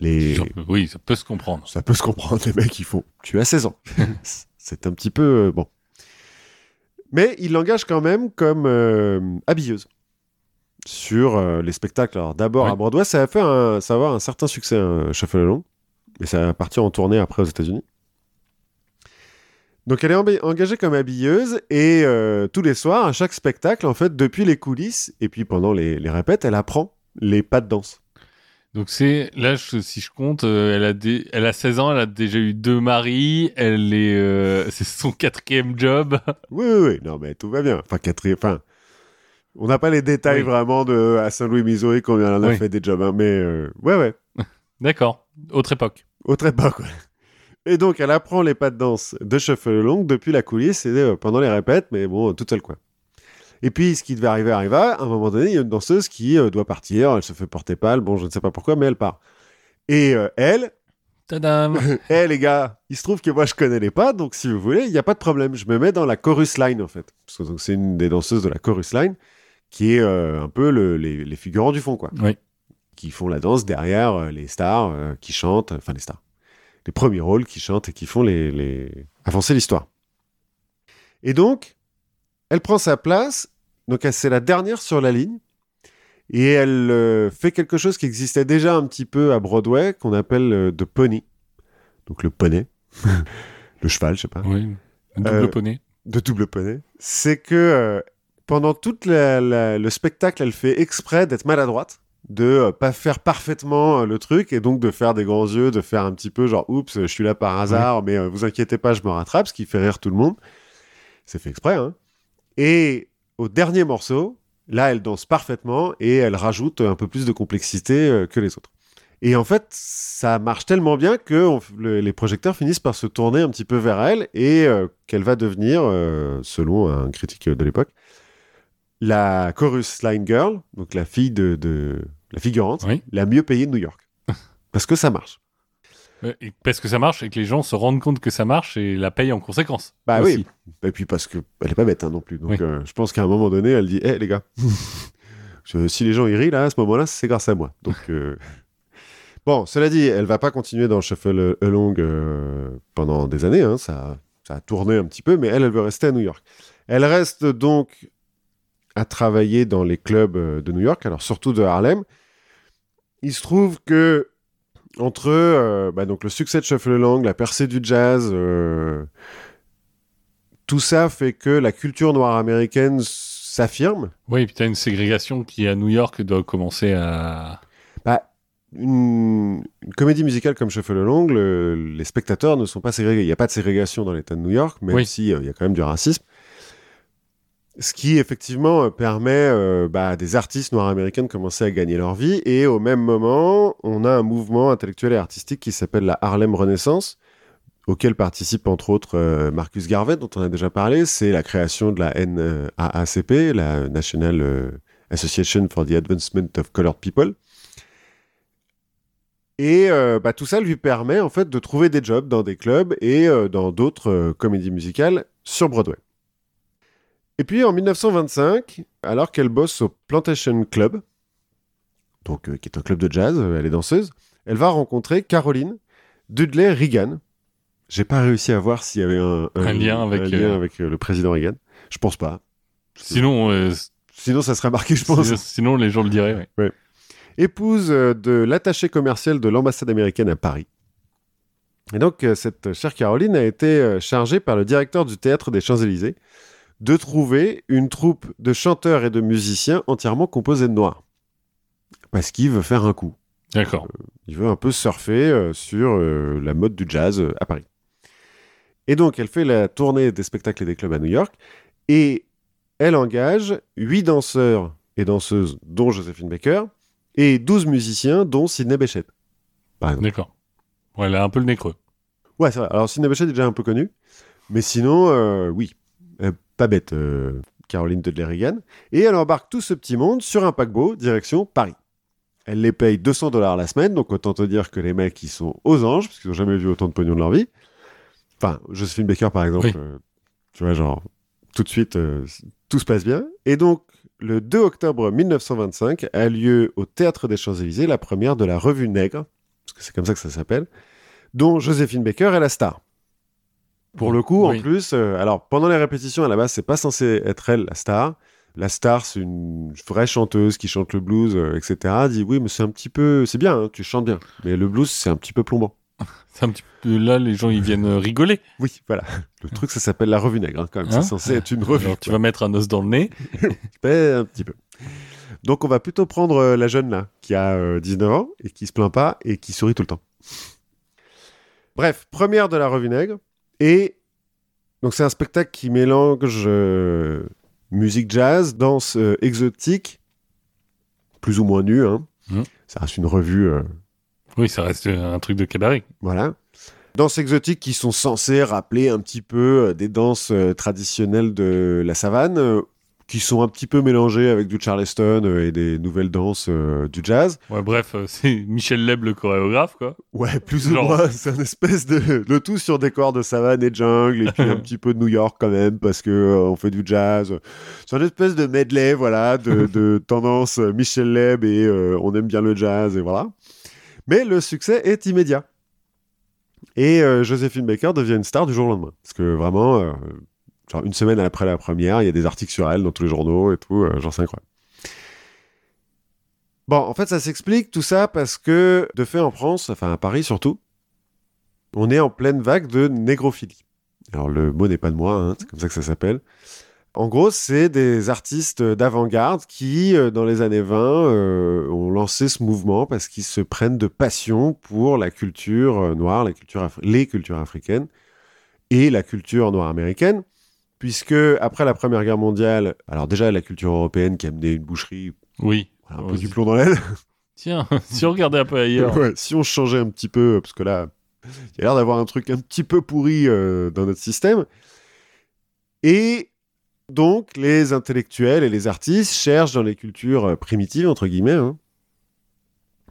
Les... Ça peut, oui, ça peut se comprendre. Ça peut se comprendre, les mecs, ils font. Tu as seize ans. C'est un petit peu... Euh, bon. Mais il l'engage quand même comme euh, habilleuse sur euh, les spectacles. Alors d'abord ouais. à Broadway, ça a fait un, ça va avoir un certain succès, hein, Shuffle Along. Et ça va partir en tournée après aux États-Unis. Donc elle est emba- engagée comme habilleuse et euh, tous les soirs, à chaque spectacle, en fait, depuis les coulisses et puis pendant les, les répètes, elle apprend les pas de danse. Donc c'est, là, je, si je compte, euh, elle, a dé- elle a seize ans, elle a déjà eu deux maris, elle est, euh, c'est son quatrième job. Oui, oui, oui, non mais tout va bien. Enfin, quatrième, enfin, on n'a pas les détails oui. vraiment de, à Saint-Louis, Missouri, qu'on en a oui. fait des jobs, hein, mais euh, ouais, ouais. D'accord, autre époque. Autre époque, ouais. Et donc, elle apprend les pas de danse de Shuffle Along depuis la coulisse et euh, pendant les répètes, mais bon, toute seule, quoi. Et puis, ce qui devait arriver, arriva. À un moment donné, il y a une danseuse qui euh, doit partir. Elle se fait porter pâle. Bon, je ne sais pas pourquoi, mais elle part. Et euh, elle... Tadam. Eh, les gars, il se trouve que moi, je connais les pas. Donc, si vous voulez, il n'y a pas de problème. Je me mets dans la chorus line, en fait. Parce que donc, c'est une des danseuses de la chorus line qui est euh, un peu le, les, les figurants du fond, quoi. Oui. Qui font la danse derrière euh, les stars euh, qui chantent. Enfin, les stars. Les premiers rôles qui chantent et qui font les, les... avancer l'histoire. Et donc, elle prend sa place. Donc, elle, c'est la dernière sur la ligne. Et elle euh, fait quelque chose qui existait déjà un petit peu à Broadway, qu'on appelle euh, the pony. Donc, le poney. Le cheval, je sais pas. Oui, double euh, poney. De double poney. C'est que euh, pendant tout le spectacle, elle fait exprès d'être maladroite, de pas faire parfaitement le truc et donc de faire des grands yeux, de faire un petit peu genre oups, je suis là par hasard, ouais. mais euh, vous inquiétez pas, je me rattrape, ce qui fait rire tout le monde. C'est fait exprès, hein. Et au dernier morceau, là, elle danse parfaitement et elle rajoute un peu plus de complexité euh, que les autres. Et en fait, ça marche tellement bien que on, le, les projecteurs finissent par se tourner un petit peu vers elle et euh, qu'elle va devenir, euh, selon un critique de l'époque, la chorus line girl, donc la fille de, de la figurante, oui. la mieux payée de New York. Parce que ça marche. Et parce que ça marche et que les gens se rendent compte que ça marche et la payent en conséquence. Bah aussi. Oui. Et puis parce que elle est pas bête hein, non plus. Donc oui. euh, je pense qu'à un moment donné, elle dit hé hey, les gars, je, si les gens ils rient là à ce moment-là, c'est grâce à moi. Donc euh... bon, cela dit, elle va pas continuer dans Shuffle Along euh, pendant des années. Hein, ça, ça a tourné un petit peu, mais elle, elle veut rester à New York. Elle reste donc à travailler dans les clubs de New York, alors surtout de Harlem. Il se trouve que entre euh, bah donc le succès de Shuffle Along, la percée du jazz, euh, tout ça fait que la culture noire américaine s'affirme. Oui, et puis tu as une ségrégation qui à New York doit commencer à... Bah, une, une comédie musicale comme Shuffle Along, le, les spectateurs ne sont pas ségrégés. Il n'y a pas de ségrégation dans l'État de New York, même oui. si euh, y a quand même du racisme. Ce qui, effectivement, permet euh, bah, à des artistes noirs américains de commencer à gagner leur vie. Et au même moment, on a un mouvement intellectuel et artistique qui s'appelle la Harlem Renaissance, auquel participe, entre autres, euh, Marcus Garvey, dont on a déjà parlé. C'est la création de la N double A C P, la National Association for the Advancement of Colored People. Et euh, bah, tout ça lui permet, en fait, de trouver des jobs dans des clubs et euh, dans d'autres euh, comédies musicales sur Broadway. Et puis, en dix-neuf cent vingt-cinq, alors qu'elle bosse au Plantation Club, donc, euh, qui est un club de jazz, euh, elle est danseuse, elle va rencontrer Caroline Dudley Reagan. J'ai pas réussi à voir s'il y avait un, un, un lien avec, un lien euh... avec euh, le président Reagan. Je pense pas. Sinon, euh... sinon ça serait marqué, je pense. Sinon, les gens le diraient, oui. Ouais. Épouse euh, de l'attaché commercial de l'ambassade américaine à Paris. Et donc, euh, cette chère Caroline a été euh, chargée par le directeur du Théâtre des Champs-Élysées de trouver une troupe de chanteurs et de musiciens entièrement composée de Noirs. Parce qu'il veut faire un coup. D'accord. Euh, il veut un peu surfer euh, sur euh, la mode du jazz euh, à Paris. Et donc, elle fait la tournée des spectacles et des clubs à New York, et elle engage huit danseurs et danseuses, dont Joséphine Baker, et douze musiciens, dont Sidney Bechet, par exemple. D'accord. Ouais, elle a un peu le nez creux. Ouais, c'est vrai. Alors, Sidney Bechet est déjà un peu connu. Mais sinon, euh, oui, euh, pas bête, euh, Caroline Dudley-Reagan. Et elle embarque tout ce petit monde sur un paquebot, direction Paris. Elle les paye deux cents dollars la semaine, donc autant te dire que les mecs, ils sont aux anges, parce qu'ils n'ont jamais vu autant de pognon de leur vie. Enfin, Joséphine Baker, par exemple, oui. euh, tu vois, genre, tout de suite, euh, tout se passe bien. Et donc, le deux octobre mille neuf cent vingt-cinq, a lieu au Théâtre des Champs-Élysées la première de la Revue Nègre, parce que c'est comme ça que ça s'appelle, dont Joséphine Baker est la star. Pour le coup, oui. en plus, euh, alors pendant les répétitions, à la base, c'est pas censé être elle la star. La star, c'est une vraie chanteuse qui chante le blues, euh, et cetera. Elle dit oui, mais c'est un petit peu, c'est bien, hein, tu chantes bien, mais le blues, c'est un petit peu plombant. C'est un petit peu là, les gens ils viennent rigoler. Oui, voilà. Le truc, ça s'appelle la revue nègre, hein, quand même. Hein, c'est censé être une revue. Alors, tu vas mettre un os dans le nez. Un petit peu. Donc, on va plutôt prendre euh, la jeune là, qui a euh, dix-neuf ans et qui se plaint pas et qui sourit tout le temps. Bref, première de la revue nègre. Et donc c'est un spectacle qui mélange euh, musique jazz, danse euh, exotique, plus ou moins nue. Hein. Mmh. Ça reste une revue. Euh... Oui, ça reste un truc de cabaret. Voilà. Danses exotiques qui sont censées rappeler un petit peu euh, des danses euh, traditionnelles de la savane, euh, qui sont un petit peu mélangées avec du charleston euh, et des nouvelles danses euh, du jazz. Ouais, bref, euh, c'est Michel Leb le chorégraphe, quoi. Ouais, plus Genre... ou moins, c'est un espèce de... Le tout sur décor de savane et jungle, et puis un petit peu de New York, quand même, parce qu'on euh, fait du jazz. C'est un espèce de medley, voilà, de, de tendance Michel Leb, et euh, on aime bien le jazz, et voilà. Mais le succès est immédiat. Et euh, Joséphine Baker devient une star du jour au lendemain. Parce que vraiment... Euh, Genre une semaine après la première, il y a des articles sur elle dans tous les journaux et tout, euh, genre c'est incroyable. Bon, en fait, ça s'explique tout ça parce que, de fait, en France, enfin à Paris surtout, on est en pleine vague de négrophilie. Alors le mot n'est pas de moi, hein, c'est comme ça que ça s'appelle. En gros, c'est des artistes d'avant-garde qui, dans les années vingt, euh, ont lancé ce mouvement parce qu'ils se prennent de passion pour la culture noire, la culture Afri- les cultures africaines et la culture noire américaine. Puisque, après la Première Guerre mondiale, alors déjà, la culture européenne qui a mené une boucherie, oui, voilà, un ouais, peu c'est... du plomb dans l'aile. Tiens, si on regardait un peu ailleurs. Ouais, si on changeait un petit peu, parce que là, il y a l'air d'avoir un truc un petit peu pourri euh, dans notre système. Et donc, les intellectuels et les artistes cherchent dans les cultures primitives, entre guillemets, hein,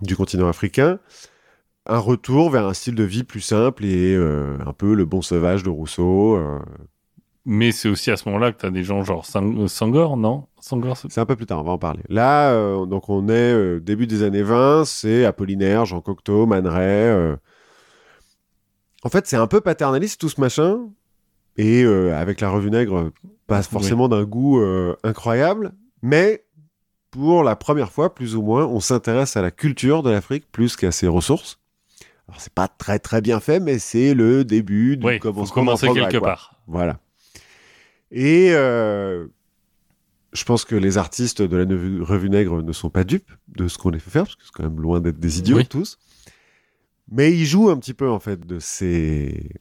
du continent africain, un retour vers un style de vie plus simple et euh, un peu le bon sauvage de Rousseau... Euh, Mais c'est aussi à ce moment-là que tu as des gens genre Sang- Senghor, non Senghor, c'est... c'est un peu plus tard, on va en parler. Là, euh, donc on est euh, début des années vingt, c'est Apollinaire, Jean Cocteau, Man Ray. Euh... En fait, c'est un peu paternaliste tout ce machin, et euh, avec la Revue Nègre, pas forcément oui. d'un goût euh, incroyable, mais pour la première fois, plus ou moins, on s'intéresse à la culture de l'Afrique plus qu'à ses ressources. Alors, c'est pas très très bien fait, mais c'est le début du oui, commencement. Oui, commencer quelque quoi. Part. Voilà. Et euh, je pense que les artistes de la Revue Nègre ne sont pas dupes de ce qu'on les fait faire, parce que c'est quand même loin d'être des idiots oui. tous. Mais ils jouent un petit peu, en fait, de ces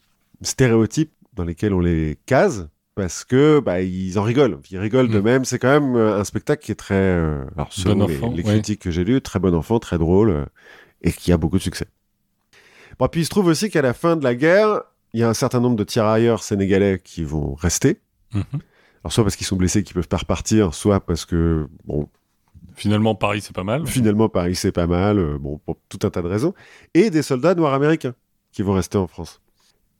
stéréotypes dans lesquels on les case, parce que bah, ils en rigolent. Ils rigolent mmh. d'eux-mêmes. C'est quand même un spectacle qui est très... Euh, alors, selon bon les, enfant, les critiques ouais. que j'ai lues, très bon enfant, très drôle, euh, et qui a beaucoup de succès. Bon, puis il se trouve aussi qu'à la fin de la guerre, il y a un certain nombre de tirailleurs sénégalais qui vont rester. Mmh. Alors soit parce qu'ils sont blessés qu'ils peuvent pas repartir, soit parce que bon finalement Paris c'est pas mal finalement Paris c'est pas mal euh, bon pour tout un tas de raisons, et des soldats noirs américains qui vont rester en France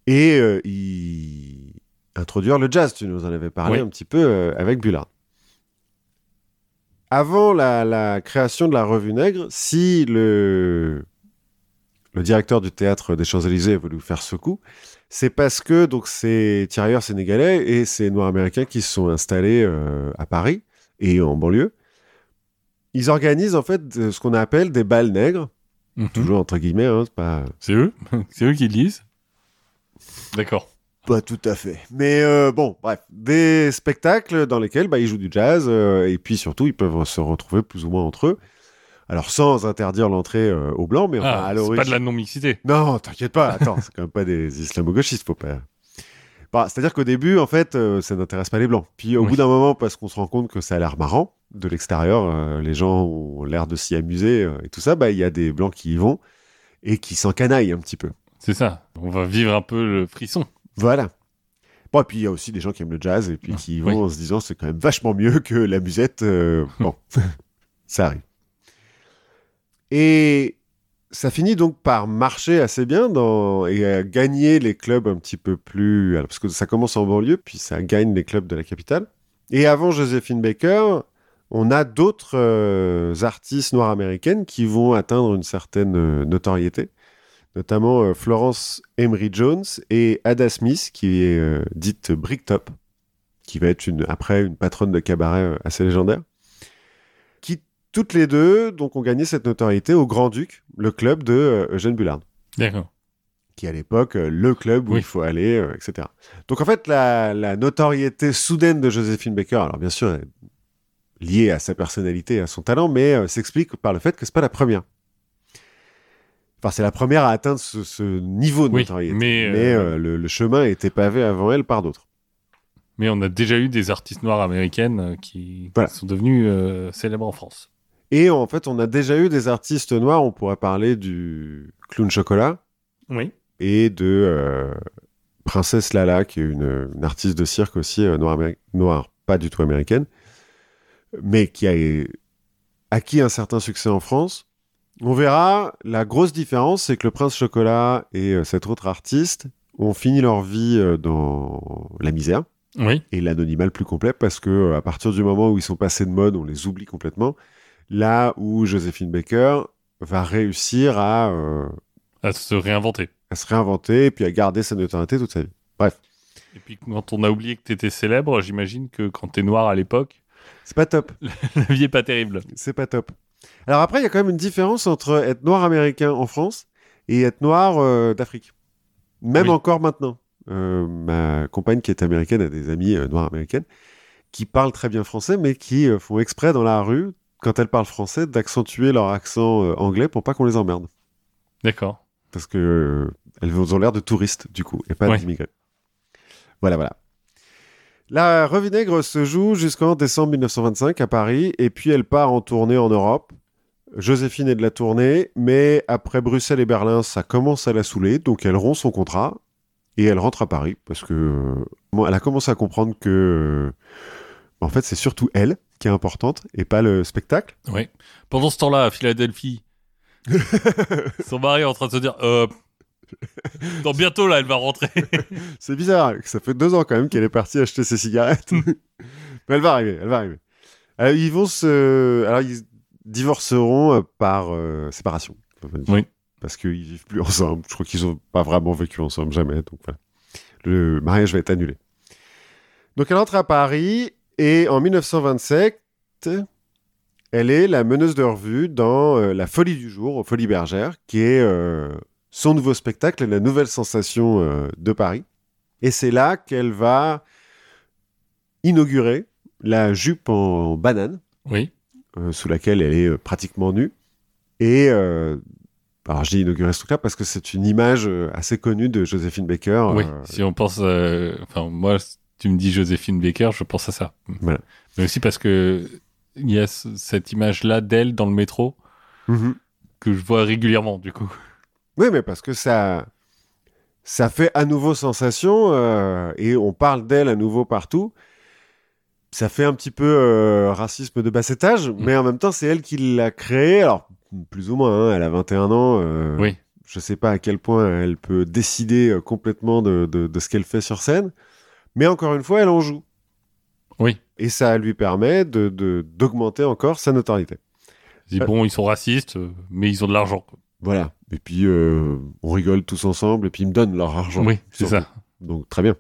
et euh, y... introduire le jazz. Tu nous en avais parlé oui. un petit peu euh, avec Bullard. Avant la, la création de la Revue Nègre, si le le directeur du Théâtre des Champs-Élysées a voulu faire ce coup, c'est parce que donc, ces tirailleurs sénégalais et ces Noirs américains qui se sont installés euh, à Paris et en banlieue, ils organisent en fait ce qu'on appelle des balles nègres, mm-hmm. toujours entre guillemets. Hein, c'est, pas... c'est eux C'est eux qui lisent. D'accord. Pas tout à fait. Mais euh, bon, bref, des spectacles dans lesquels bah, ils jouent du jazz euh, et puis surtout ils peuvent se retrouver plus ou moins entre eux. Alors, sans interdire l'entrée euh, aux Blancs, mais enfin, ah, à l'origine... c'est pas de la non-mixité. Non, t'inquiète pas, attends, c'est quand même pas des islamo-gauchistes, faut pas... Bah, c'est-à-dire qu'au début, en fait, euh, ça n'intéresse pas les Blancs. Puis au oui. bout d'un moment, parce qu'on se rend compte que ça a l'air marrant, de l'extérieur, euh, les gens ont l'air de s'y amuser euh, et tout ça, bah, il y a des Blancs qui y vont et qui s'encanaillent un petit peu. C'est ça, on va vivre un peu le frisson. Voilà. Bon, et puis il y a aussi des gens qui aiment le jazz et puis ah, qui vont oui. en se disant c'est quand même vachement mieux que la musette. Euh, bon, ça arrive. Et ça finit donc par marcher assez bien dans... et à gagner les clubs un petit peu plus... Alors, parce que ça commence en banlieue, puis ça gagne les clubs de la capitale. Et avant Joséphine Baker, on a d'autres euh, artistes noires américaines qui vont atteindre une certaine euh, notoriété, notamment euh, Florence Emery Jones et Ada Smith, qui est euh, dite Bricktop, qui va être une, après une patronne de cabaret euh, assez légendaire. Toutes les deux donc, ont gagné cette notoriété au Grand-Duc, le club de euh, Eugène Bullard. D'accord. Qui, à l'époque, euh, le club où oui. il faut aller, euh, et cetera. Donc, en fait, la, la notoriété soudaine de Joséphine Baker, alors bien sûr, liée à sa personnalité et à son talent, mais euh, s'explique par le fait que ce n'est pas la première. Enfin, c'est la première à atteindre ce, ce niveau de oui, notoriété. Mais, euh... mais euh, le, le chemin était pavé avant elle par d'autres. Mais on a déjà eu des artistes noires américaines qui voilà. sont devenues euh, célèbres en France. Et en fait, on a déjà eu des artistes noirs. On pourrait parler du Clown Chocolat. Oui. Et de euh, Princesse Lala, qui est une, une artiste de cirque aussi, euh, noire, améri- noire, pas du tout américaine, mais qui a acquis un certain succès en France. On verra, la grosse différence, c'est que le Prince Chocolat et euh, cet autre artiste ont fini leur vie euh, dans la misère. Oui. Et l'anonymat le plus complet, parce qu'à euh, partir du moment où ils sont passés de mode, on les oublie complètement. Là où Joséphine Baker va réussir à... Euh, à se réinventer. À se réinventer et puis à garder sa notoriété toute sa vie. Bref. Et puis quand on a oublié que t'étais célèbre, j'imagine que quand t'es noir à l'époque... C'est pas top. La vie est pas terrible. C'est pas top. Alors après, il y a quand même une différence entre être noir américain en France et être noir euh, d'Afrique. Même oui. encore maintenant. Euh, ma compagne qui est américaine a des amis euh, noirs américaines qui parlent très bien français mais qui euh, font exprès dans la rue... quand elles parlent français, d'accentuer leur accent euh, anglais pour pas qu'on les emmerde. D'accord. Parce que euh, elles ont l'air de touristes, du coup, et pas ouais. d'immigrés. Voilà, voilà. La Revue Nègre se joue jusqu'en décembre mille neuf cent vingt-cinq à Paris, et puis elle part en tournée en Europe. Joséphine est de la tournée, mais après Bruxelles et Berlin, ça commence à la saouler, donc elle rompt son contrat, et elle rentre à Paris, parce que euh, bon, elle a commencé à comprendre que... Euh, en fait, c'est surtout elle qui est importante et pas le spectacle. Oui. Pendant ce temps-là, à Philadelphie, son mari est en train de se dire euh, dans bientôt, là, elle va rentrer. C'est bizarre. Ça fait deux ans quand même qu'elle est partie acheter ses cigarettes. Mais elle va arriver. Elle va arriver. Alors, ils vont se. Alors, ils divorceront par euh, séparation. Oui. Parce qu'ils ne vivent plus ensemble. Je crois qu'ils n'ont pas vraiment vécu ensemble, jamais. Donc, voilà. Le mariage va être annulé. Donc, elle rentre à Paris. Et en mille neuf cent vingt-sept, elle est la meneuse de revue dans euh, La Folie du jour, aux Folies Bergères, qui est euh, son nouveau spectacle et la nouvelle sensation euh, de Paris. Et c'est là qu'elle va inaugurer la jupe en, en banane, oui. euh, sous laquelle elle est euh, pratiquement nue. Et euh, alors je dis inaugurer ce truc-là parce que c'est une image euh, assez connue de Joséphine Baker. Oui, euh, si on pense... Euh, enfin, moi... Tu me dis Joséphine Baker, je pense à ça. Voilà. Mais aussi parce que il y a c- cette image-là d'elle dans le métro mm-hmm. que je vois régulièrement, du coup. Oui, mais parce que ça, ça fait à nouveau sensation euh, et on parle d'elle à nouveau partout. Ça fait un petit peu euh, racisme de bas étage, mm. mais en même temps, c'est elle qui l'a créé. Alors, plus ou moins, hein, elle a vingt et un ans. Euh, oui. Je ne sais pas à quel point elle peut décider complètement de, de, de ce qu'elle fait sur scène. Mais encore une fois, elle en joue. Oui. Et ça lui permet de, de, d'augmenter encore sa notoriété. C'est bon, euh, ils sont racistes, mais ils ont de l'argent. Voilà. Et puis, euh, on rigole tous ensemble, et puis ils me donnent leur argent. Oui, c'est ça. Tout. Donc, très bien.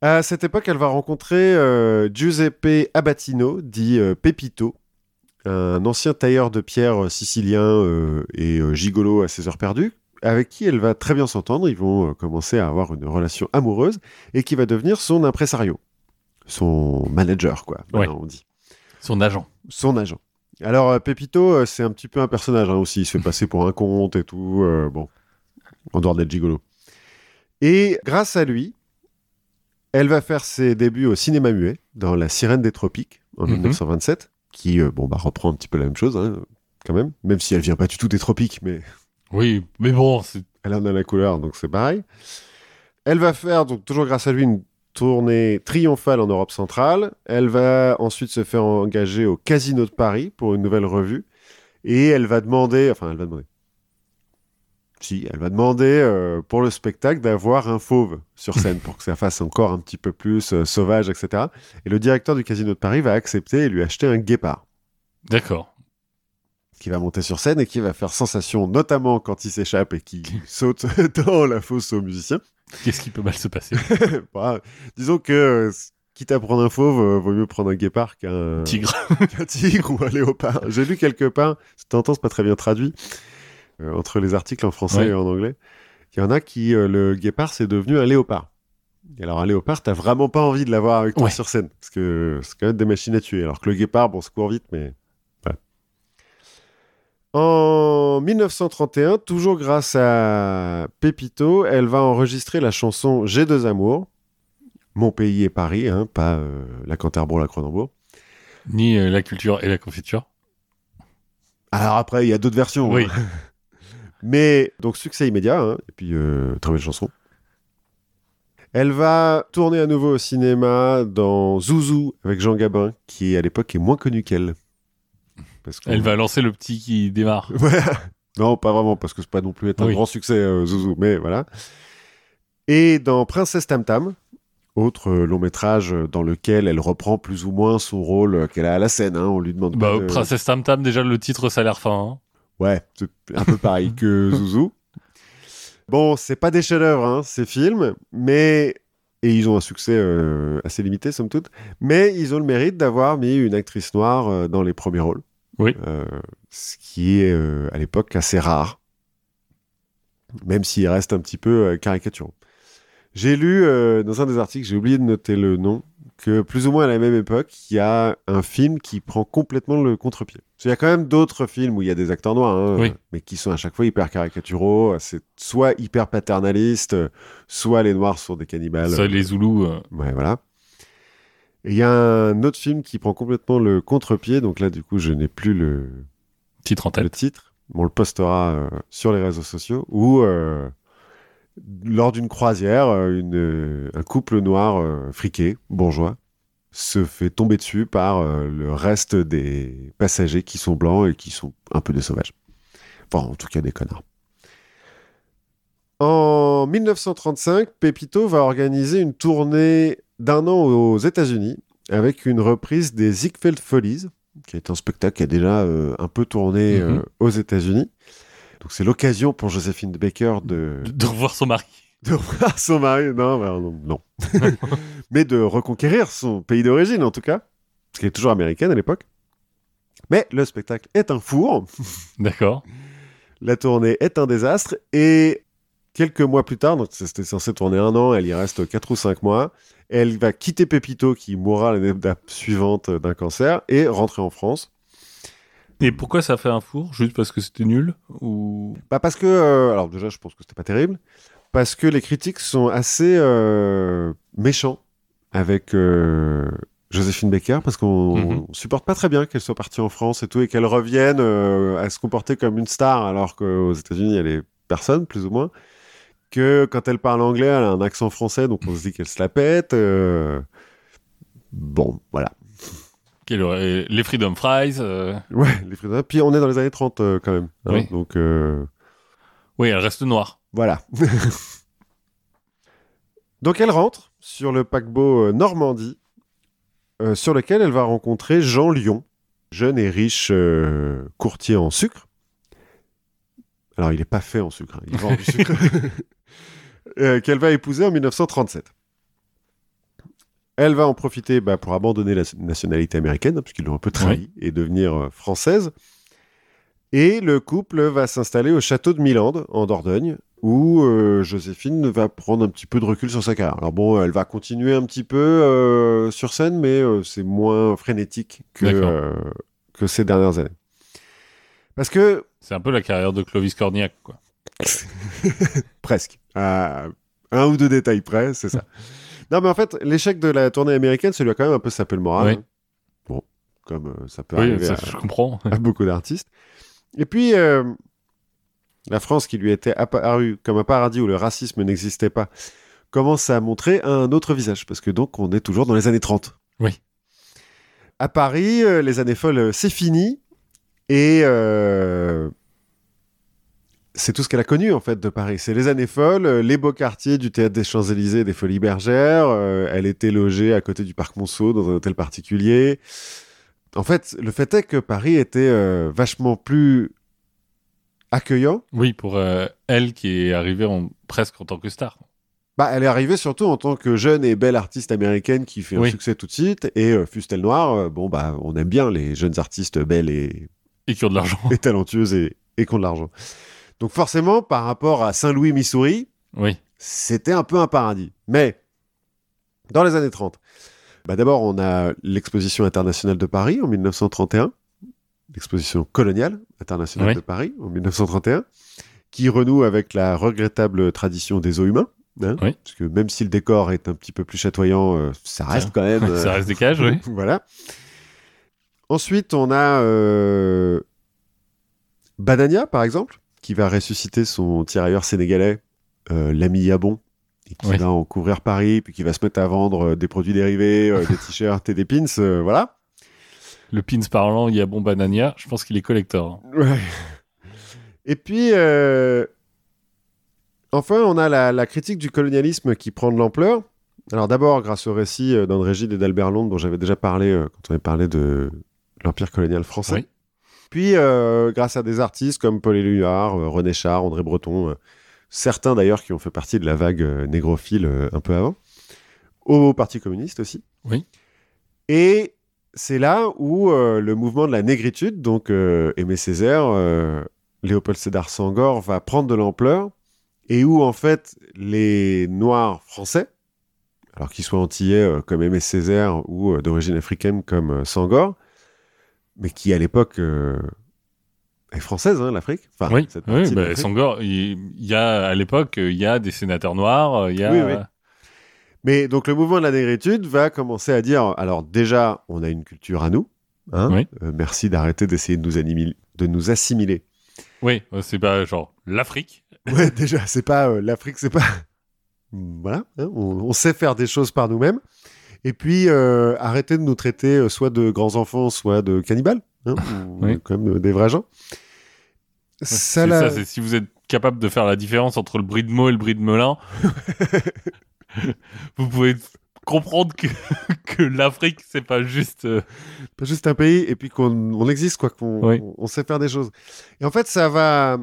À cette époque, elle va rencontrer euh, Giuseppe Abatino, dit euh, Pepito, un ancien tailleur de pierre sicilien euh, et euh, gigolo à ses heures perdues, avec qui elle va très bien s'entendre. Ils vont euh, commencer à avoir une relation amoureuse et qui va devenir son impresario, son manager, quoi, ouais. on dit. Son agent. Son agent. Alors, euh, Pepito, euh, c'est un petit peu un personnage hein, aussi. Il se fait passer pour un conte et tout, euh, bon, en dehors d'être gigolo. Et grâce à lui, elle va faire ses débuts au cinéma muet, dans La Sirène des Tropiques, en mm-hmm. mille neuf cent vingt-sept, qui euh, bon, bah, reprend un petit peu la même chose, hein, quand même, même si elle vient pas du tout des Tropiques, mais... Oui, mais bon, c'est... elle en a la couleur, donc c'est pareil. Elle va faire, donc toujours grâce à lui, une tournée triomphale en Europe centrale. Elle va ensuite se faire engager au Casino de Paris pour une nouvelle revue. Et elle va demander... Enfin, elle va demander... Si, elle va demander euh, pour le spectacle d'avoir un fauve sur scène pour que ça fasse encore un petit peu plus euh, sauvage, et cetera. Et le directeur du Casino de Paris va accepter et lui acheter un guépard. D'accord. Qui va monter sur scène et qui va faire sensation, notamment quand il s'échappe et qui saute dans la fosse aux musiciens. Qu'est-ce qui peut mal se passer? bah, Disons que, quitte à prendre un fauve, euh, vaut mieux prendre un guépard qu'un tigre, qu'un tigre ou un léopard. J'ai lu quelque part, de temps en temps, c'est pas très bien traduit, euh, entre les articles en français ouais. et en anglais, qu'il y en a qui, euh, le guépard, c'est devenu un léopard. Et alors, un léopard, t'as vraiment pas envie de l'avoir avec toi ouais. sur scène, parce que c'est quand même des machines à tuer. Alors que le guépard, bon, se court vite, mais... En mille neuf cent trente et un, toujours grâce à Pépito, elle va enregistrer la chanson « J'ai deux amours », mon pays et Paris, hein, pas euh, la Canterbury, la Cronenbourg. Ni euh, la culture et la confiture. Alors après, il y a d'autres versions. Oui. Hein. Mais donc succès immédiat, hein, et puis euh, très belle chanson. Elle va tourner à nouveau au cinéma dans Zouzou avec Jean Gabin, qui à l'époque est moins connu qu'elle. Parce que... Elle va lancer le petit qui démarre. Ouais. Non, pas vraiment, parce que c'est pas non plus être oui. un grand succès, euh, Zouzou, mais voilà. Et dans Princesse Tam Tam, autre euh, long métrage dans lequel elle reprend plus ou moins son rôle qu'elle a à la scène. Hein, on lui demande. Bah, de... Princesse Tam Tam, déjà le titre, ça a l'air fin. Hein. Ouais, c'est un peu pareil que Zouzou. Bon, c'est pas des chefs-d'œuvre, hein, ces films, mais. Et ils ont un succès euh, assez limité, somme toute. Mais ils ont le mérite d'avoir mis une actrice noire euh, dans les premiers rôles. Oui. Euh, ce qui est, euh, à l'époque, assez rare. Même s'il reste un petit peu euh, caricaturant. J'ai lu, euh, dans un des articles, j'ai oublié de noter le nom, que plus ou moins à la même époque, il y a un film qui prend complètement le contre-pied. Il y a quand même d'autres films où il y a des acteurs noirs, hein, oui. mais qui sont à chaque fois hyper caricaturaux, c'est soit hyper paternalistes, soit les noirs sont des cannibales. Soit les Zoulous. Euh... Ouais, voilà. Il y a un autre film qui prend complètement le contre-pied, donc là, du coup, je n'ai plus le titre en tête. Le titre. On le postera euh, sur les réseaux sociaux, où, euh, lors d'une croisière, une, euh, un couple noir euh, friqué, bourgeois, se fait tomber dessus par euh, le reste des passagers qui sont blancs et qui sont un peu des sauvages. Enfin, en tout cas, des connards. En mille neuf cent trente-cinq, Pépito va organiser une tournée d'un an aux États-Unis avec une reprise des Ziegfeld Folies, qui est un spectacle qui a déjà euh, un peu tourné euh, mm-hmm. aux États-Unis. Donc c'est l'occasion pour Joséphine Baker de... De, de revoir son mari. De revoir son mari, non, bah, non. non. Mais de reconquérir son pays d'origine, en tout cas. Parce qu'elle est toujours américaine à l'époque. Mais le spectacle est un four. D'accord. La tournée est un désastre. Et quelques mois plus tard, donc c'était censé tourner un an, elle y reste quatre ou cinq mois. Elle va quitter Pépito, qui mourra l'année suivante d'un cancer, et rentrer en France. Et pourquoi ça a fait un four? Juste parce que c'était nul ou... Bah parce que... Euh, alors déjà, je pense que c'était pas terrible. Parce que les critiques sont assez euh, méchants avec euh, Joséphine Baker, parce qu'on mm-hmm. ne supporte pas très bien qu'elle soit partie en France et tout, et qu'elle revienne euh, à se comporter comme une star, alors qu'aux États-Unis, elle est personne, plus ou moins. Que quand elle parle anglais, elle a un accent français, donc on se dit qu'elle se la pète. Euh... Bon, voilà. Aurait... Les Freedom Fries. Euh... Ouais, les Freedom. Puis on est dans les années trente euh, quand même. Hein, oui. Donc, euh... oui, elle reste noire. Voilà. Donc elle rentre sur le paquebot Normandie, euh, sur lequel elle va rencontrer Jean Lyon, jeune et riche euh, courtier en sucre. Alors il n'est pas fait en sucre, hein, il vend du sucre. euh, qu'elle va épouser en mille neuf cent trente-sept. Elle va en profiter bah, pour abandonner la nationalité américaine, hein, puisqu'ils l'ont un peu trahi, ouais. et devenir euh, française. Et le couple va s'installer au château de Milande, en Dordogne, où euh, Joséphine va prendre un petit peu de recul sur sa carrière. Alors bon, elle va continuer un petit peu euh, sur scène, mais euh, c'est moins frénétique que, euh, que ces dernières années. Parce que... C'est un peu la carrière de Clovis Cornillac, quoi. Presque. À un ou deux détails près, c'est ça. Non, mais en fait, l'échec de la tournée américaine, ça lui a quand même un peu sapé le moral. Oui. Hein. Bon, comme euh, ça peut oui, arriver ça, à, je comprends. à beaucoup d'artistes. Et puis, euh, la France qui lui était apparue comme un paradis où le racisme n'existait pas, commence à montrer un autre visage, parce que donc on est toujours dans les années trente. Oui. À Paris, euh, les années folles, c'est fini, et euh, c'est tout ce qu'elle a connu en fait de Paris. C'est les années folles, euh, les beaux quartiers du Théâtre des Champs-Élysées et des Folies Bergères. Euh, elle était logée à côté du Parc Monceau dans un hôtel particulier. En fait, le fait est que Paris était euh, vachement plus accueillant. Oui, pour euh, elle qui est arrivée en, presque en tant que star. Bah, elle est arrivée surtout en tant que jeune et belle artiste américaine qui fait oui. un succès tout de suite. Et euh, fût-elle noire, euh, bon, bah, on aime bien les jeunes artistes belles et... Et qui ont de l'argent. Et talentueuses et, et qui ont de l'argent. Donc forcément, par rapport à Saint-Louis, Missouri, oui. c'était un peu un paradis. Mais dans les années trente... Bah d'abord, on a l'exposition internationale de Paris en mille neuf cent trente et un, l'exposition coloniale internationale oui. de Paris en mille neuf cent trente et un, qui renoue avec la regrettable tradition des eaux humains. Hein, oui. Parce que même si le décor est un petit peu plus chatoyant, euh, ça reste ouais. quand même... Euh, ça reste des cages, oui. Voilà. Ensuite, on a euh, Banania, par exemple, qui va ressusciter son tirailleur sénégalais, euh, l'ami Yabon, qui oui. va en couvrir Paris, puis qui va se mettre à vendre euh, des produits dérivés, euh, des t-shirts et des pins, euh, voilà. Le pins parlant, il y a bon Banania, je pense qu'il est collector. Ouais. Et puis, euh... enfin, on a la, la critique du colonialisme qui prend de l'ampleur. Alors d'abord, grâce au récit euh, d'André Gide et d'Albert Londres, dont j'avais déjà parlé euh, quand on avait parlé de l'Empire colonial français. Oui. Puis, euh, grâce à des artistes comme Paul Éluard, euh, René Char, André Breton... Euh, certains d'ailleurs qui ont fait partie de la vague euh, négrophile euh, un peu avant, au Parti communiste aussi. Oui. Et c'est là où euh, le mouvement de la négritude, donc euh, Aimé Césaire, euh, Léopold Sédar Senghor, va prendre de l'ampleur, et où en fait les Noirs français, alors qu'ils soient antillais euh, comme Aimé Césaire ou euh, d'origine africaine comme euh, Senghor, mais qui à l'époque... Euh, est française, hein, l'Afrique. Enfin, oui, cette oui bah, Senghor, il y a, à l'époque, il y a des sénateurs noirs, il y a... Oui, oui. Mais donc, le mouvement de la négritude va commencer à dire, alors déjà, on a une culture à nous, hein, oui. euh, merci d'arrêter d'essayer de nous, animer, de nous assimiler. Oui, c'est pas genre l'Afrique. Ouais, déjà, c'est pas euh, l'Afrique, c'est pas... Voilà, hein, on, on sait faire des choses par nous-mêmes. Et puis, euh, arrêter de nous traiter soit de grands-enfants, soit de cannibales. Hein, oui. Comme des vrais gens. Ça, c'est la... ça, c'est si vous êtes capable de faire la différence entre le brie de Meaux et le brie de Melun, vous pouvez comprendre que, que l'Afrique, c'est pas juste... Euh... Pas juste un pays, et puis qu'on on existe, quoi, qu'on oui. on, on sait faire des choses. Et en fait, ça va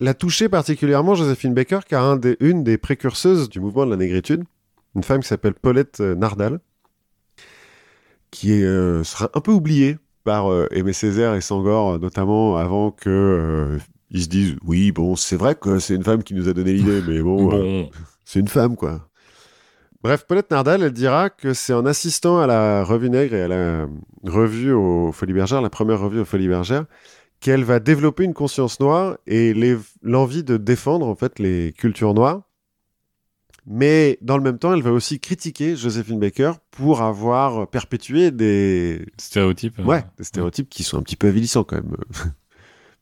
la toucher particulièrement, Joséphine Baker, car un des, une des précurseuses du mouvement de la négritude, une femme qui s'appelle Paulette Nardal, qui est, euh, sera un peu oubliée par euh, Aimé Césaire et Senghor, notamment avant qu'ils euh, se disent « Oui, bon, c'est vrai que c'est une femme qui nous a donné l'idée, mais bon, euh, c'est une femme, quoi. » Bref, Paulette Nardal, elle dira que c'est en assistant à la Revue Nègre et à la revue aux Folies Bergères, la première revue aux Folies Bergères, qu'elle va développer une conscience noire et les, l'envie de défendre, en fait, les cultures noires. Mais dans le même temps, elle va aussi critiquer Joséphine Baker pour avoir perpétué des... Stéréotypes. Ouais, euh... des stéréotypes qui sont un petit peu avilissants quand même.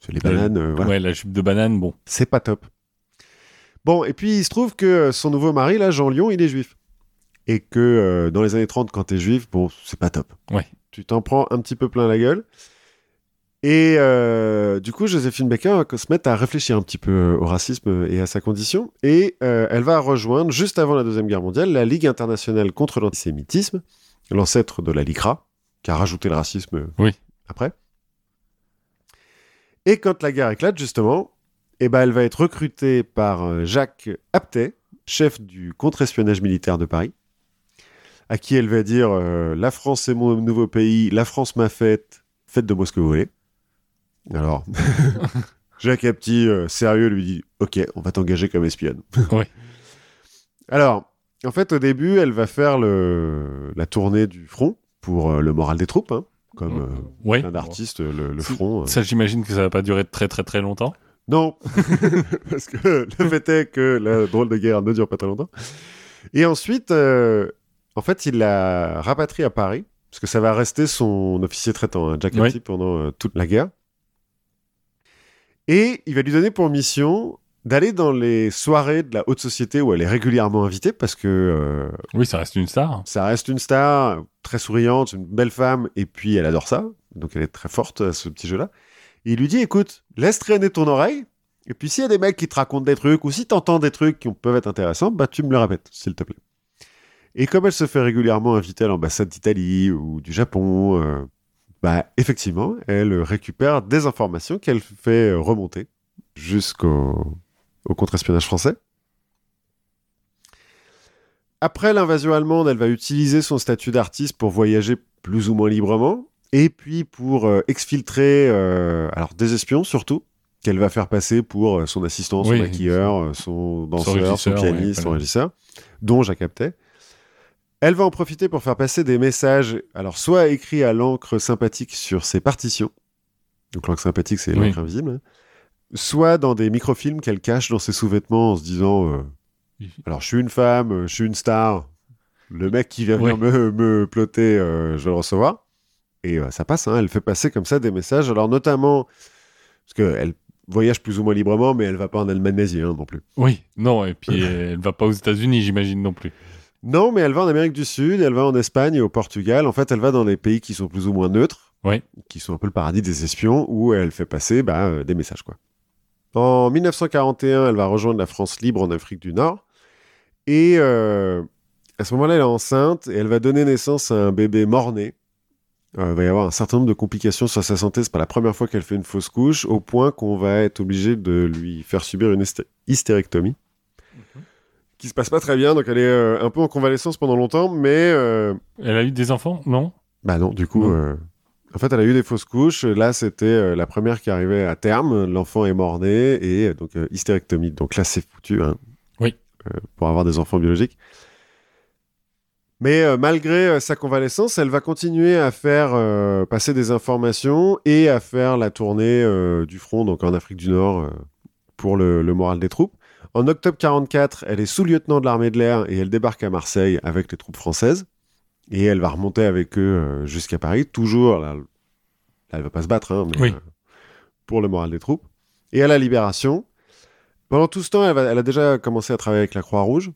Les bananes, euh, voilà. Ouais, la jupe de banane, bon. C'est pas top. Bon, et puis il se trouve que son nouveau mari, là, Jean Lyon, il est juif. Et que euh, dans les années trente, quand t'es juif, bon, c'est pas top. Ouais. Tu t'en prends un petit peu plein la gueule. Et euh, du coup, Joséphine Baker va se mettre à réfléchir un petit peu au racisme et à sa condition. Et euh, elle va rejoindre, juste avant la Deuxième Guerre mondiale, la Ligue internationale contre l'antisémitisme, l'ancêtre de la LICRA, qui a rajouté le racisme oui. après. Et quand la guerre éclate, justement, eh ben, elle va être recrutée par Jacques Abtey, chef du contre-espionnage militaire de Paris, à qui elle va dire euh, « La France, c'est mon nouveau pays. La France, ma fête. Faites de moi ce que vous voulez. ». Alors, Jacques Abtey, euh, sérieux, lui dit « Ok, on va t'engager comme espionne. » Oui. Alors, en fait, au début, elle va faire le, la tournée du front pour euh, le moral des troupes, hein, comme euh, oui. plein d'artistes, le, le front. Euh... Ça, j'imagine que ça va pas durer très très très longtemps. Non, parce que le fait est que la drôle de guerre ne dure pas très longtemps. Et ensuite, euh, en fait, il la rapatrie à Paris, parce que ça va rester son officier traitant, hein, Jacques oui. Abtey, pendant euh, toute la guerre. Et il va lui donner pour mission d'aller dans les soirées de la haute société où elle est régulièrement invitée, parce que... Euh, oui, ça reste une star. Ça reste une star, très souriante, une belle femme, et puis elle adore ça, donc elle est très forte à ce petit jeu-là. Et il lui dit, écoute, laisse traîner ton oreille, et puis s'il y a des mecs qui te racontent des trucs, ou si t'entends des trucs qui peuvent être intéressants, bah tu me le répètes, s'il te plaît. Et comme elle se fait régulièrement inviter à l'ambassade d'Italie ou du Japon, euh, bah effectivement, elle récupère des informations qu'elle fait remonter jusqu'au... au contre-espionnage français. Après l'invasion allemande, elle va utiliser son statut d'artiste pour voyager plus ou moins librement, et puis pour euh, exfiltrer euh, alors des espions surtout, qu'elle va faire passer pour euh, son assistant, oui, son maquilleur, euh, son danseur, son, son pianiste, ouais, son régisseur, dont Jacques Abtey. Elle va en profiter pour faire passer des messages, alors soit écrits à l'encre sympathique sur ses partitions, donc l'encre sympathique c'est l'encre, oui, invisible, hein, soit dans des microfilms qu'elle cache dans ses sous-vêtements en se disant euh, « Alors, je suis une femme, je suis une star, le mec qui vient, ouais, me, me ploter, euh, je vais le recevoir. » Et euh, ça passe, hein, elle fait passer comme ça des messages. Alors, notamment, parce qu'elle voyage plus ou moins librement, mais elle ne va pas en Allemagne nazie, hein, non plus. Oui, non, et puis elle ne va pas aux États-Unis, j'imagine, non plus. Non, mais elle va en Amérique du Sud, elle va en Espagne et au Portugal. En fait, elle va dans des pays qui sont plus ou moins neutres, ouais, qui sont un peu le paradis des espions, où elle fait passer bah, euh, des messages, quoi. En dix-neuf cent quarante et un, elle va rejoindre la France libre en Afrique du Nord. Et euh, à ce moment-là, elle est enceinte et elle va donner naissance à un bébé mort-né. Euh, il va y avoir un certain nombre de complications sur sa santé. C'est pas la première fois qu'elle fait une fausse couche, au point qu'on va être obligé de lui faire subir une hysté- hystérectomie, mm-hmm, qui se passe pas très bien. Donc elle est euh, un peu en convalescence pendant longtemps, mais... Euh... Elle a eu des enfants, non ? Bah non, du coup... Mm. Euh... En fait, elle a eu des fausses couches. Là, c'était la première qui arrivait à terme. L'enfant est mort-né et donc euh, hystérectomie. Donc là, c'est foutu, hein, oui, euh, pour avoir des enfants biologiques. Mais euh, malgré euh, sa convalescence, elle va continuer à faire euh, passer des informations et à faire la tournée euh, du front, donc en Afrique du Nord, euh, pour le, le moral des troupes. En octobre quarante-quatre, elle est sous-lieutenant de l'armée de l'air et elle débarque à Marseille avec les troupes françaises. Et elle va remonter avec eux jusqu'à Paris, toujours, là, là elle ne va pas se battre, hein, mais oui, euh, pour le moral des troupes. Et à la Libération, pendant tout ce temps, elle, va, elle a déjà commencé à travailler avec la Croix-Rouge.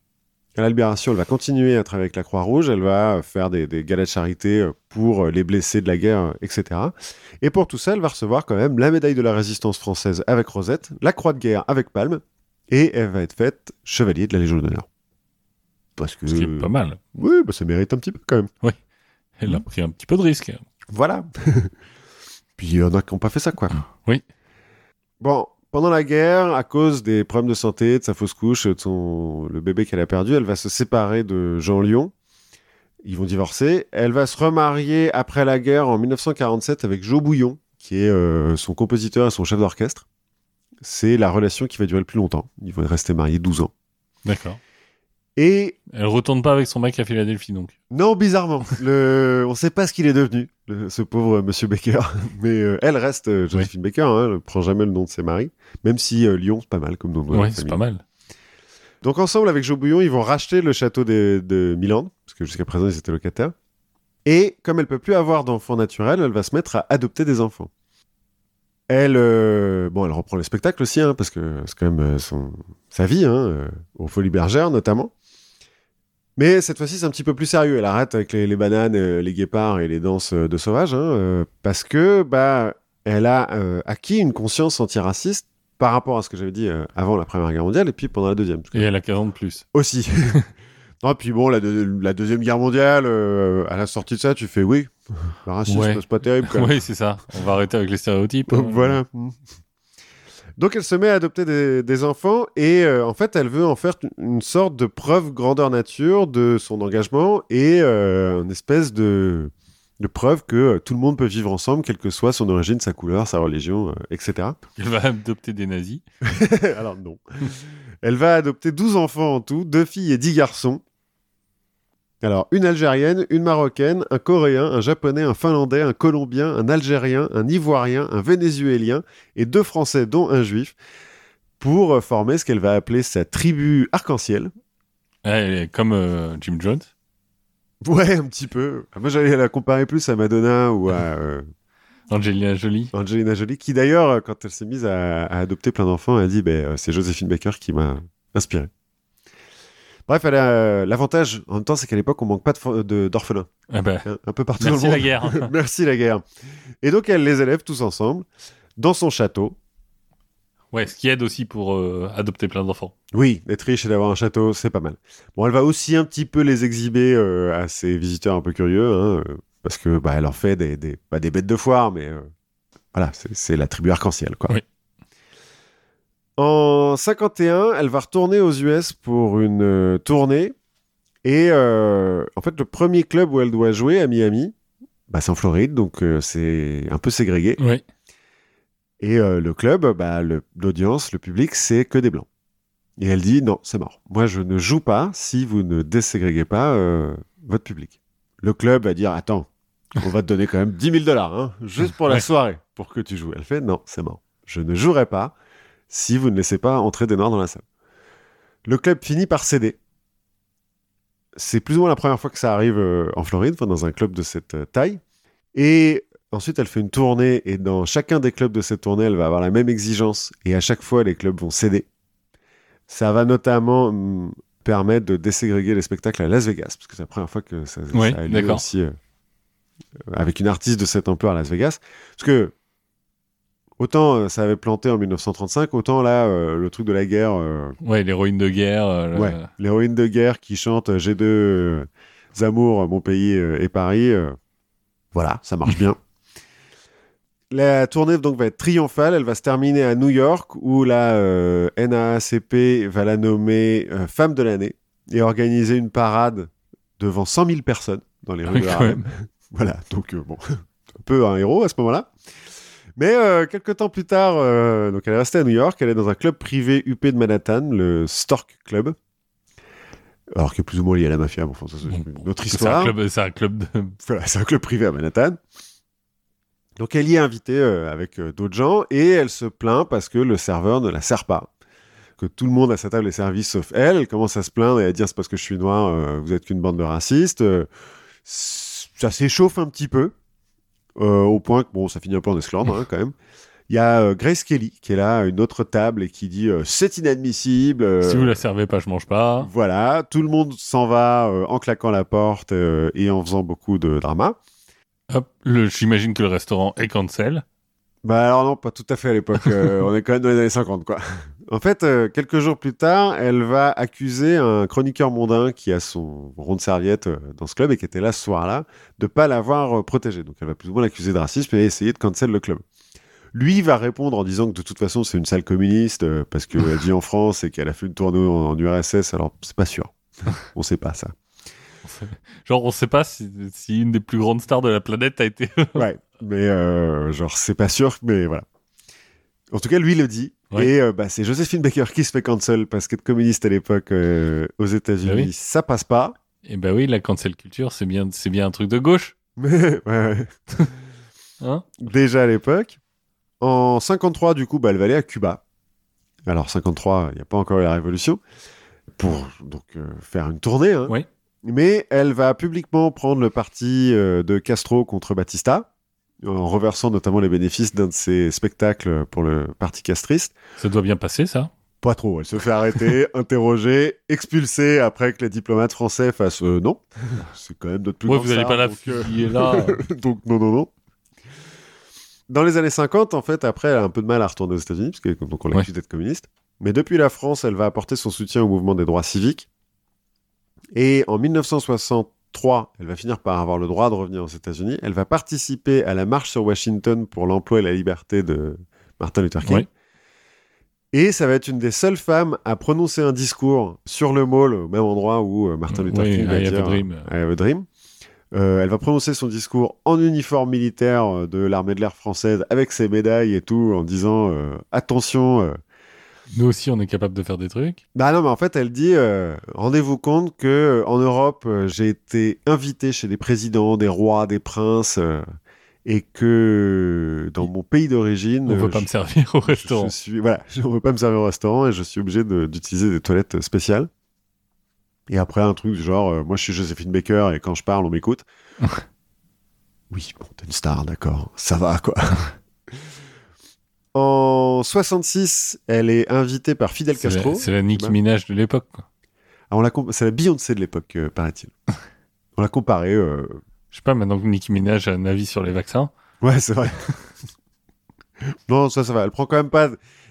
À la Libération, elle va continuer à travailler avec la Croix-Rouge, elle va faire des, des galas de charité pour les blessés de la guerre, et cetera. Et pour tout ça, elle va recevoir quand même la médaille de la résistance française avec Rosette, la croix de guerre avec Palme, et elle va être faite chevalier de la Légion d'honneur. Parce que... Ce qui est pas mal. Oui, bah ça mérite un petit peu quand même. Oui, elle a pris un petit peu de risque. Voilà. Puis il y en a qui n'ont pas fait ça, quoi. Oui. Bon, pendant la guerre, à cause des problèmes de santé, de sa fausse couche, de son... le bébé qu'elle a perdu, elle va se séparer de Jean Lyon. Ils vont divorcer. Elle va se remarier après la guerre en dix-neuf cent quarante-sept avec Jo Bouillon, qui est euh, son compositeur et son chef d'orchestre. C'est la relation qui va durer le plus longtemps. Ils vont rester mariés douze ans. D'accord. Et... Elle retourne pas avec son mec à Philadelphie, donc. Non, bizarrement. Le... On ne sait pas ce qu'il est devenu, le... ce pauvre monsieur Baker. Mais euh, elle reste euh, Joséphine, oui, Baker, hein, elle ne prend jamais le nom de ses maris. Même si euh, Lyon, c'est pas mal comme nom de, ouais, famille. Oui, c'est pas mal. Donc ensemble, avec Jo Bouillon, ils vont racheter le château de, de Milan, parce que jusqu'à présent, ils étaient locataires. Et comme elle ne peut plus avoir d'enfants naturels, elle va se mettre à adopter des enfants. Elle, euh, bon, elle reprend les spectacles aussi, hein, parce que c'est quand même son... sa vie, hein, euh, aux Folies Bergères notamment. Mais cette fois-ci, c'est un petit peu plus sérieux. Elle arrête avec les, les bananes, les guépards et les danses de sauvages, hein, euh, parce que bah, elle a euh, acquis une conscience antiraciste par rapport à ce que j'avais dit euh, avant la Première Guerre mondiale et puis pendant la Deuxième. Et elle a quarante ans de plus. Aussi. Non, puis bon, la, de, la Deuxième Guerre mondiale, euh, à la sortie de ça, tu fais oui, le racisme, ouais, c'est pas terrible. Oui, c'est ça. On va arrêter avec les stéréotypes. Donc, hein, voilà. Donc, elle se met à adopter des, des enfants et euh, en fait, elle veut en faire t- une sorte de preuve grandeur nature de son engagement et euh, une espèce de, de preuve que euh, tout le monde peut vivre ensemble, quelle que soit son origine, sa couleur, sa religion, euh, et cetera. Elle va adopter des nazis. Alors, non. Elle va adopter douze enfants en tout, deux filles et dix garçons. Alors, une Algérienne, une Marocaine, un Coréen, un Japonais, un Finlandais, un Colombien, un Algérien, un Ivoirien, un Vénézuélien et deux Français, dont un Juif, pour former ce qu'elle va appeler sa tribu arc-en-ciel. Ouais, comme euh, Jim Jones. Ouais, un petit peu. Moi, j'allais la comparer plus à Madonna ou à... Euh, Angelina Jolie. Angelina Jolie, qui d'ailleurs, quand elle s'est mise à, à adopter plein d'enfants, elle a dit bah, c'est Joséphine Baker qui m'a inspiré. Bref, elle a, euh, l'avantage, en même temps, c'est qu'à l'époque, on manque pas de, de, d'orphelins. Ah bah, un, un peu partout dans le monde. Merci la guerre. Merci la guerre. Et donc, elle les élève tous ensemble, dans son château. Ouais, ce qui aide aussi pour euh, adopter plein d'enfants. Oui, d'être riche et d'avoir un château, c'est pas mal. Bon, elle va aussi un petit peu les exhiber euh, à ses visiteurs un peu curieux, hein, euh, parce que bah, elle leur fait des, des, bah, des bêtes de foire, mais euh, voilà, c'est, c'est la tribu arc-en-ciel, quoi. Oui. En cinquante et un, elle va retourner aux U S pour une euh, tournée. Et euh, en fait, le premier club où elle doit jouer à Miami, bah, c'est en Floride, donc euh, c'est un peu ségrégué. Oui. Et euh, le club, bah, le, l'audience, le public, c'est que des blancs. Et elle dit non, c'est mort. Moi, je ne joue pas si vous ne déségrégez pas euh, votre public. Le club va dire attends, on va te donner quand même dix mille dollars, hein, juste pour la ouais. soirée, pour que tu joues. Elle fait non, c'est mort. Je ne jouerai pas si vous ne laissez pas entrer des noirs dans la salle. Le club finit par céder. C'est plus ou moins la première fois que ça arrive en Floride, enfin dans un club de cette taille. Et ensuite, elle fait une tournée, et dans chacun des clubs de cette tournée, elle va avoir la même exigence, et à chaque fois, les clubs vont céder. Ça va notamment hum, permettre de déségréger les spectacles à Las Vegas, parce que c'est la première fois que ça, oui, ça a lieu d'accord. aussi euh, avec une artiste de cette ampleur à Las Vegas. Parce que autant ça avait planté en mille neuf cent trente-cinq, autant là, euh, le truc de la guerre... Euh... Ouais, l'héroïne de guerre. Euh, ouais, euh... l'héroïne de guerre qui chante « J'ai deux euh, amours, mon pays euh, et Paris euh... ». Voilà, ça marche bien. La tournée donc, va être triomphale. Elle va se terminer à New York, où la euh, N double A C P va la nommer euh, femme de l'année et organiser une parade devant cent mille personnes dans les rues de Harlem. Voilà, donc euh, bon, un peu un héros à ce moment-là. Mais euh, quelques temps plus tard, euh, donc elle est restée à New York, elle est dans un club privé huppé de Manhattan, le Stork Club, alors qu'il est plus ou moins lié à la mafia, bon, enfin, ça, c'est une autre histoire. C'est un club, c'est un club, de... voilà, c'est un club privé à Manhattan. Donc elle y est invitée euh, avec euh, d'autres gens, et elle se plaint parce que le serveur ne la sert pas, que tout le monde à sa table est servi sauf elle. Elle commence à se plaindre et à dire c'est parce que je suis noir, euh, vous êtes qu'une bande de racistes. Euh, ça s'échauffe un petit peu. Euh, au point que, bon, ça finit un peu en esclandre, hein, quand même. Il y a euh, Grace Kelly, qui est là, à une autre table, et qui dit euh, « C'est inadmissible euh, !»« Si vous la servez pas, je mange pas !» Voilà, tout le monde s'en va euh, en claquant la porte euh, et en faisant beaucoup de drama. Hop, le, j'imagine que le restaurant est cancel. Bah alors non, pas tout à fait à l'époque. Euh, on est quand même dans les années cinquante, quoi. En fait, euh, quelques jours plus tard, elle va accuser un chroniqueur mondain qui a son rond de serviette dans ce club et qui était là ce soir-là, de ne pas l'avoir euh, protégé. Donc elle va plus ou moins l'accuser de racisme et essayer de cancel le club. Lui va répondre en disant que de toute façon, c'est une salle communiste euh, parce qu'elle vit en France et qu'elle a fait une tournée en, en U R S S. Alors, c'est pas sûr. On sait pas, ça. Genre, on sait pas si, si une des plus grandes stars de la planète a été... ouais, mais euh, genre, c'est pas sûr, mais voilà. En tout cas, lui le dit. Ouais. Et euh, bah, c'est Joséphine Baker qui se fait cancel parce qu'être communiste à l'époque euh, aux États-Unis, bah oui. ça passe pas. Et bah oui, la cancel culture, c'est bien, c'est bien un truc de gauche. Mais, ouais, ouais. hein déjà à l'époque. En cinquante-trois, du coup, bah, elle va aller à Cuba. Alors, cinquante-trois, il n'y a pas encore eu la révolution. Pour donc euh, faire une tournée. Hein. Oui. Mais elle va publiquement prendre le parti euh, de Castro contre Batista, en reversant notamment les bénéfices d'un de ses spectacles pour le parti castriste. Ça doit bien passer, ça ? Pas trop. Elle se fait arrêter, interroger, expulser après que les diplomates français fassent euh, non. C'est quand même d'autres plus ouais, grand que ça. Vous n'allez pas la fusiller là. Donc non, non, non. Dans les années cinquante, en fait, après, elle a un peu de mal à retourner aux États-Unis, parce qu'on l'accuse ouais. d'être communiste. Mais depuis la France, elle va apporter son soutien au mouvement des droits civiques. Et en mille neuf cent soixante-trois, elle va finir par avoir le droit de revenir aux États-Unis. Elle va participer à la marche sur Washington pour l'emploi et la liberté de Martin Luther King. Oui. Et ça va être une des seules femmes à prononcer un discours sur le mall, au même endroit où Martin Luther oui, King va I dire have a dream. I have a dream. Euh, elle va prononcer son discours en uniforme militaire de l'armée de l'air française avec ses médailles et tout, en disant euh, « Attention euh, !» Nous aussi, on est capable de faire des trucs. Bah non, mais en fait, elle dit euh, rendez-vous compte que euh, en Europe, euh, j'ai été invité chez des présidents, des rois, des princes, euh, et que euh, dans mon pays d'origine, on ne euh, peut pas je, me servir au restaurant. Je, je suis, voilà, on ne peut pas me servir au restaurant et je suis obligé de, d'utiliser des toilettes spéciales. Et après, un truc du genre, euh, moi, je suis Joséphine Baker et quand je parle, on m'écoute. Oui, bon, t'es une star, d'accord. Ça va, quoi. En soixante-six, elle est invitée par Fidel c'est Castro. La, c'est la Nicki Minaj de l'époque, quoi. Ah, on la comp- c'est la Beyoncé de l'époque, euh, paraît-il. On l'a comparée... Euh... Je sais pas, maintenant que Nicki Minaj a un avis sur les vaccins. Ouais, c'est vrai. Non, ça, ça va. Elle prend quand même pas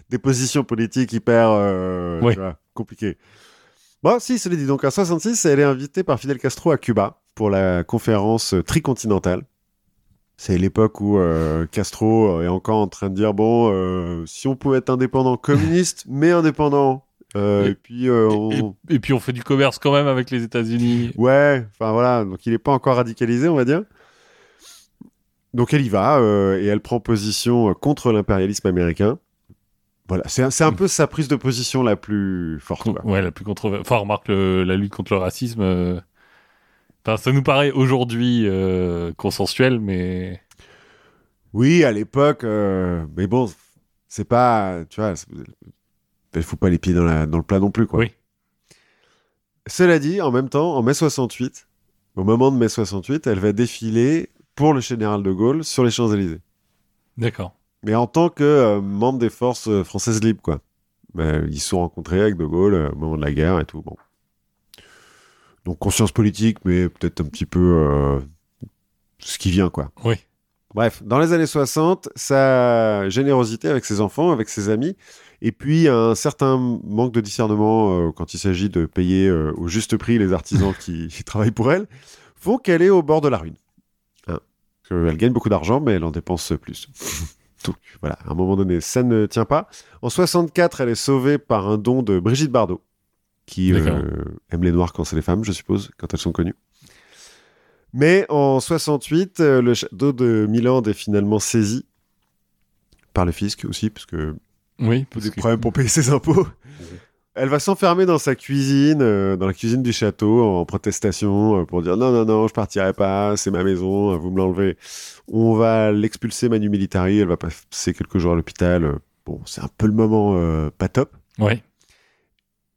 des positions politiques hyper... Euh, ouais. Tu vois, compliquées. Bon, si, cela dit, donc en soixante-six, elle est invitée par Fidel Castro à Cuba pour la conférence tricontinentale. C'est l'époque où euh, Castro est encore en train de dire « Bon, euh, si on pouvait être indépendant communiste, mais indépendant, euh, et, et, puis, euh, on... et, et puis on fait du commerce quand même avec les États-Unis. » Ouais, enfin voilà, donc il n'est pas encore radicalisé, on va dire. Donc elle y va euh, et elle prend position contre l'impérialisme américain. Voilà, c'est un, c'est un peu sa prise de position la plus forte. Con- ouais, la plus controversée. Enfin, remarque, le, la lutte contre le racisme... Euh... Enfin, ça nous paraît aujourd'hui euh, consensuel, mais... Oui, à l'époque, euh, mais bon, c'est pas... Tu vois, il faut pas les pieds dans, la, dans le plat non plus, quoi. Oui. Cela dit, en même temps, en mai soixante-huit, au moment de mai soixante-huit, elle va défiler pour le général de Gaulle sur les Champs-Élysées. D'accord. Mais en tant que euh, membre des forces euh, françaises libres, quoi. Ben, ils se sont rencontrés avec de Gaulle euh, au moment de la guerre et tout, bon. Donc conscience politique, mais peut-être un petit peu euh, ce qui vient, quoi. Oui. Bref, dans les années soixante, sa générosité avec ses enfants, avec ses amis, et puis un certain manque de discernement euh, quand il s'agit de payer euh, au juste prix les artisans qui, qui travaillent pour elle, font qu'elle est au bord de la ruine. Hein. Elle gagne beaucoup d'argent, mais elle en dépense plus. Donc voilà, à un moment donné, ça ne tient pas. En soixante-quatre, elle est sauvée par un don de Brigitte Bardot, qui euh, aime les noirs quand c'est les femmes, je suppose, quand elles sont connues. Mais en soixante-huit, euh, le château de Milan est finalement saisi par le fisc aussi, parce que oui, parce des que... problèmes pour payer ses impôts. Mmh. Elle va s'enfermer dans sa cuisine, euh, dans la cuisine du château, en protestation, euh, pour dire non, non, non, je partirai pas, c'est ma maison, vous me l'enlevez. On va l'expulser manu militari, elle va passer quelques jours à l'hôpital. Bon, c'est un peu le moment euh, pas top. Oui.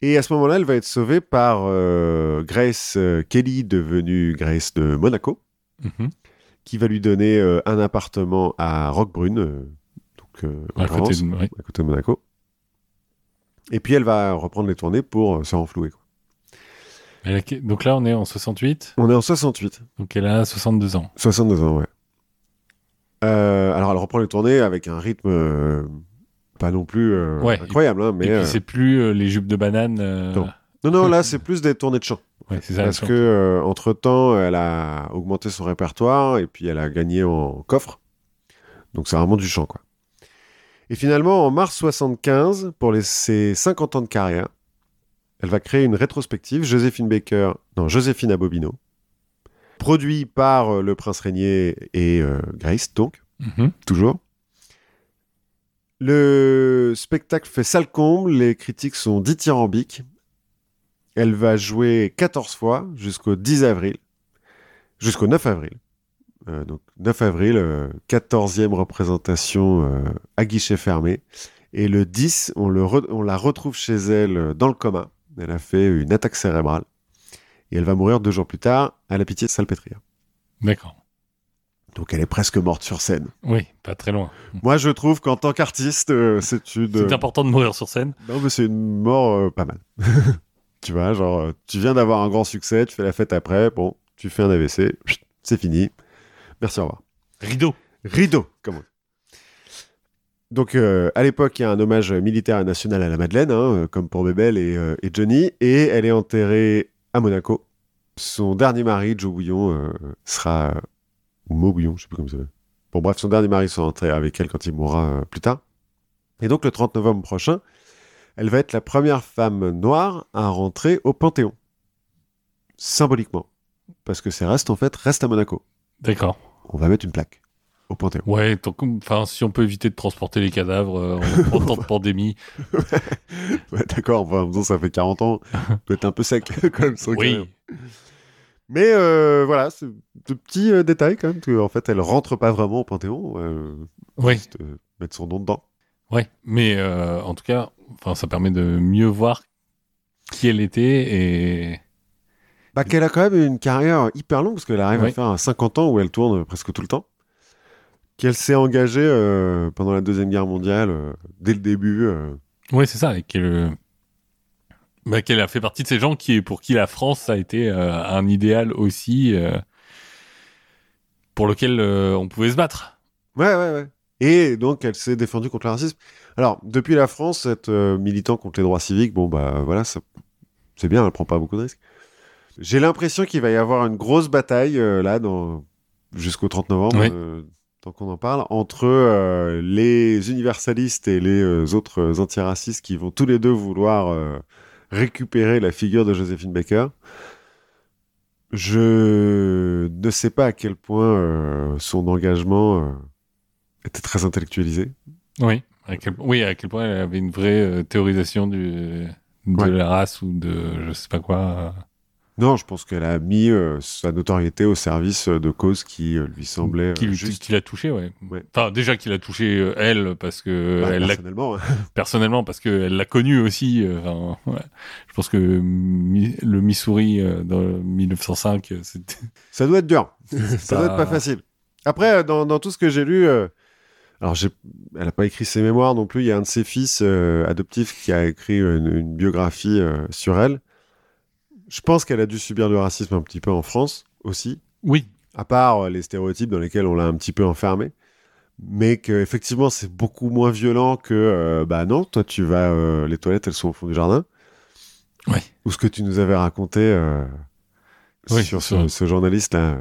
Et à ce moment-là, elle va être sauvée par euh, Grace euh, Kelly, devenue Grace de Monaco, mm-hmm. qui va lui donner euh, un appartement à Roquebrune, euh, donc euh, en à, France, côté de... à côté de Monaco. Et puis elle va reprendre les tournées pour euh, se renflouer, quoi. A... Donc là, on est en soixante-huit. On est en soixante-huit. Donc elle a soixante-deux ans. soixante-deux ans, ouais. Euh, alors elle reprend les tournées avec un rythme... Euh... pas non plus euh, ouais, incroyable. Hein, mais, et puis, euh... c'est plus euh, les jupes de banane. Euh... Non. non, non, là, c'est plus des tournées de chant. Ouais, c'est ça, parce que, euh, entre-temps, elle a augmenté son répertoire et puis elle a gagné en coffre. Donc, c'est vraiment du chant, quoi. Et finalement, en mars soixante-quinze, pour les, ses cinquante ans de carrière, elle va créer une rétrospective, Joséphine Baker, non, Joséphine Abobino, produit par euh, le Prince Régnier et euh, Grace, donc, mm-hmm. toujours. Le spectacle fait salle comble, les critiques sont dithyrambiques. Elle va jouer quatorze fois jusqu'au dix avril, jusqu'au neuf avril. Euh, donc neuf avril, euh, quatorzième représentation euh, à guichet fermé. Et le dix, on, le re- on la retrouve chez elle dans le coma. Elle a fait une attaque cérébrale. Et elle va mourir deux jours plus tard à la Pitié-Salpêtrière. D'accord. Donc elle est presque morte sur scène. Oui, pas très loin. Moi, je trouve qu'en tant qu'artiste, euh, c'est une... Euh... C'est important de mourir sur scène. Non, mais c'est une mort euh, pas mal. Tu vois, genre, tu viens d'avoir un grand succès, tu fais la fête après, bon, tu fais un A V C, c'est fini. Merci, au revoir. Rideau. Rideau, comme on dit. Donc, euh, à l'époque, il y a un hommage militaire et national à la Madeleine, hein, comme pour Bébel et, euh, et Johnny, et elle est enterrée à Monaco. Son dernier mari, Jo Bouillon, euh, sera... Euh, ou Mo Bouillon, je sais plus comment ça s'appelle. Bon, bref, son dernier mari sera entré avec elle quand il mourra euh, plus tard. Et donc, le trente novembre prochain, elle va être la première femme noire à rentrer au Panthéon. Symboliquement. Parce que ses restes, en fait, restent à Monaco. D'accord. On va mettre une plaque au Panthéon. Ouais, enfin, si on peut éviter de transporter les cadavres euh, en temps de pandémie. Ouais. Ouais, d'accord, enfin, en même temps, ça fait quarante ans. Peut être un peu sec, quand même, sans oui. Carrière. Mais euh, voilà, ce petit euh, détail quand même, qu'en fait, elle rentre pas vraiment au Panthéon. Euh, oui. Juste euh, mettre son nom dedans. Oui, mais euh, en tout cas, ça permet de mieux voir qui elle était et, Bah, qu'elle a quand même une carrière hyper longue, parce qu'elle arrive oui. à faire un cinquante ans où elle tourne presque tout le temps. Qu'elle s'est engagée euh, pendant la Deuxième Guerre mondiale, euh, dès le début. Euh... Oui, c'est ça. Et qu'elle, bah, qu'elle a fait partie de ces gens qui, pour qui la France a été euh, un idéal aussi, euh, pour lequel euh, on pouvait se battre. Ouais, ouais, ouais. Et donc, elle s'est défendue contre le racisme. Alors, depuis la France, être euh, militant contre les droits civiques, bon, bah voilà, ça, c'est bien, elle prend pas beaucoup de risques. J'ai l'impression qu'il va y avoir une grosse bataille, euh, là, dans... jusqu'au trente novembre, oui. euh, tant qu'on en parle, entre euh, les universalistes et les euh, autres euh, antiracistes qui vont tous les deux vouloir euh, récupérer la figure de Joséphine Baker. Je ne sais pas à quel point euh, son engagement euh, était très intellectualisé. Oui, à quel, oui, à quel point elle avait une vraie euh, théorisation du, de ouais. la race ou de je sais pas quoi... Euh... Non, je pense qu'elle a mis euh, sa notoriété au service euh, de causes qui euh, lui semblaient euh, qui, juste. Qui l'a touché, ouais. ouais. Enfin, déjà qu'il a touché euh, elle, parce que... Bah, elle personnellement. L'a... Hein. Personnellement, parce qu'elle l'a connue aussi. Euh, enfin, ouais. Je pense que mi- le Missouri, euh, dans dix-neuf cent cinq, c'était... Ça doit être dur. Ça pas... doit être pas facile. Après, dans, dans tout ce que j'ai lu... Euh... Alors, j'ai... elle n'a pas écrit ses mémoires non plus. Il y a un de ses fils euh, adoptifs qui a écrit une, une biographie euh, sur elle. Je pense qu'elle a dû subir le racisme un petit peu en France aussi. Oui. À part les stéréotypes dans lesquels on l'a un petit peu enfermée. Mais qu'effectivement, c'est beaucoup moins violent que euh, bah non, toi, tu vas. Euh, les toilettes, elles sont au fond du jardin. Oui. Ou ce que tu nous avais raconté euh, oui, sur, sur oui. ce journaliste-là euh,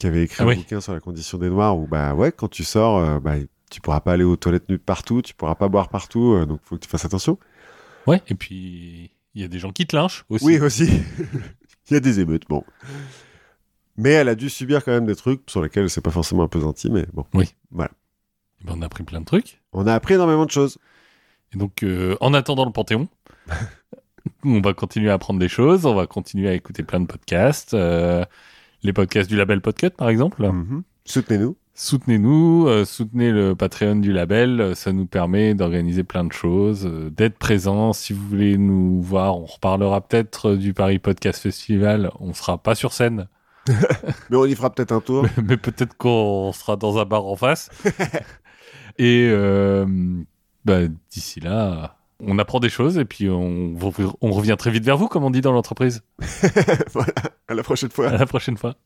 qui avait écrit ah, un oui. bouquin sur la condition des Noirs où, bah ouais, quand tu sors, euh, bah, tu pourras pas aller aux toilettes nues partout, tu pourras pas boire partout, euh, donc il faut que tu fasses attention. Ouais, et puis. Il y a des gens qui te lynchent aussi. Oui, aussi. Il y a des émeutes, bon. Mais elle a dû subir quand même des trucs sur lesquels c'est pas forcément appesanti, mais bon. Oui. Voilà. Et ben on a appris plein de trucs. On a appris énormément de choses. Et donc, euh, en attendant le Panthéon, on va continuer à apprendre des choses, on va continuer à écouter plein de podcasts. Euh, les podcasts du label Podcut, par exemple. Mm-hmm. Soutenez-nous. Soutenez-nous, euh, soutenez le Patreon du label, euh, ça nous permet d'organiser plein de choses, euh, d'être présents. Si vous voulez nous voir, on reparlera peut-être du Paris Podcast Festival, on sera pas sur scène. Mais on y fera peut-être un tour. mais, mais peut-être qu'on sera dans un bar en face. Et euh, bah, d'ici là, on apprend des choses et puis on, on revient très vite vers vous, comme on dit dans l'entreprise. Voilà, à la prochaine fois. À la prochaine fois.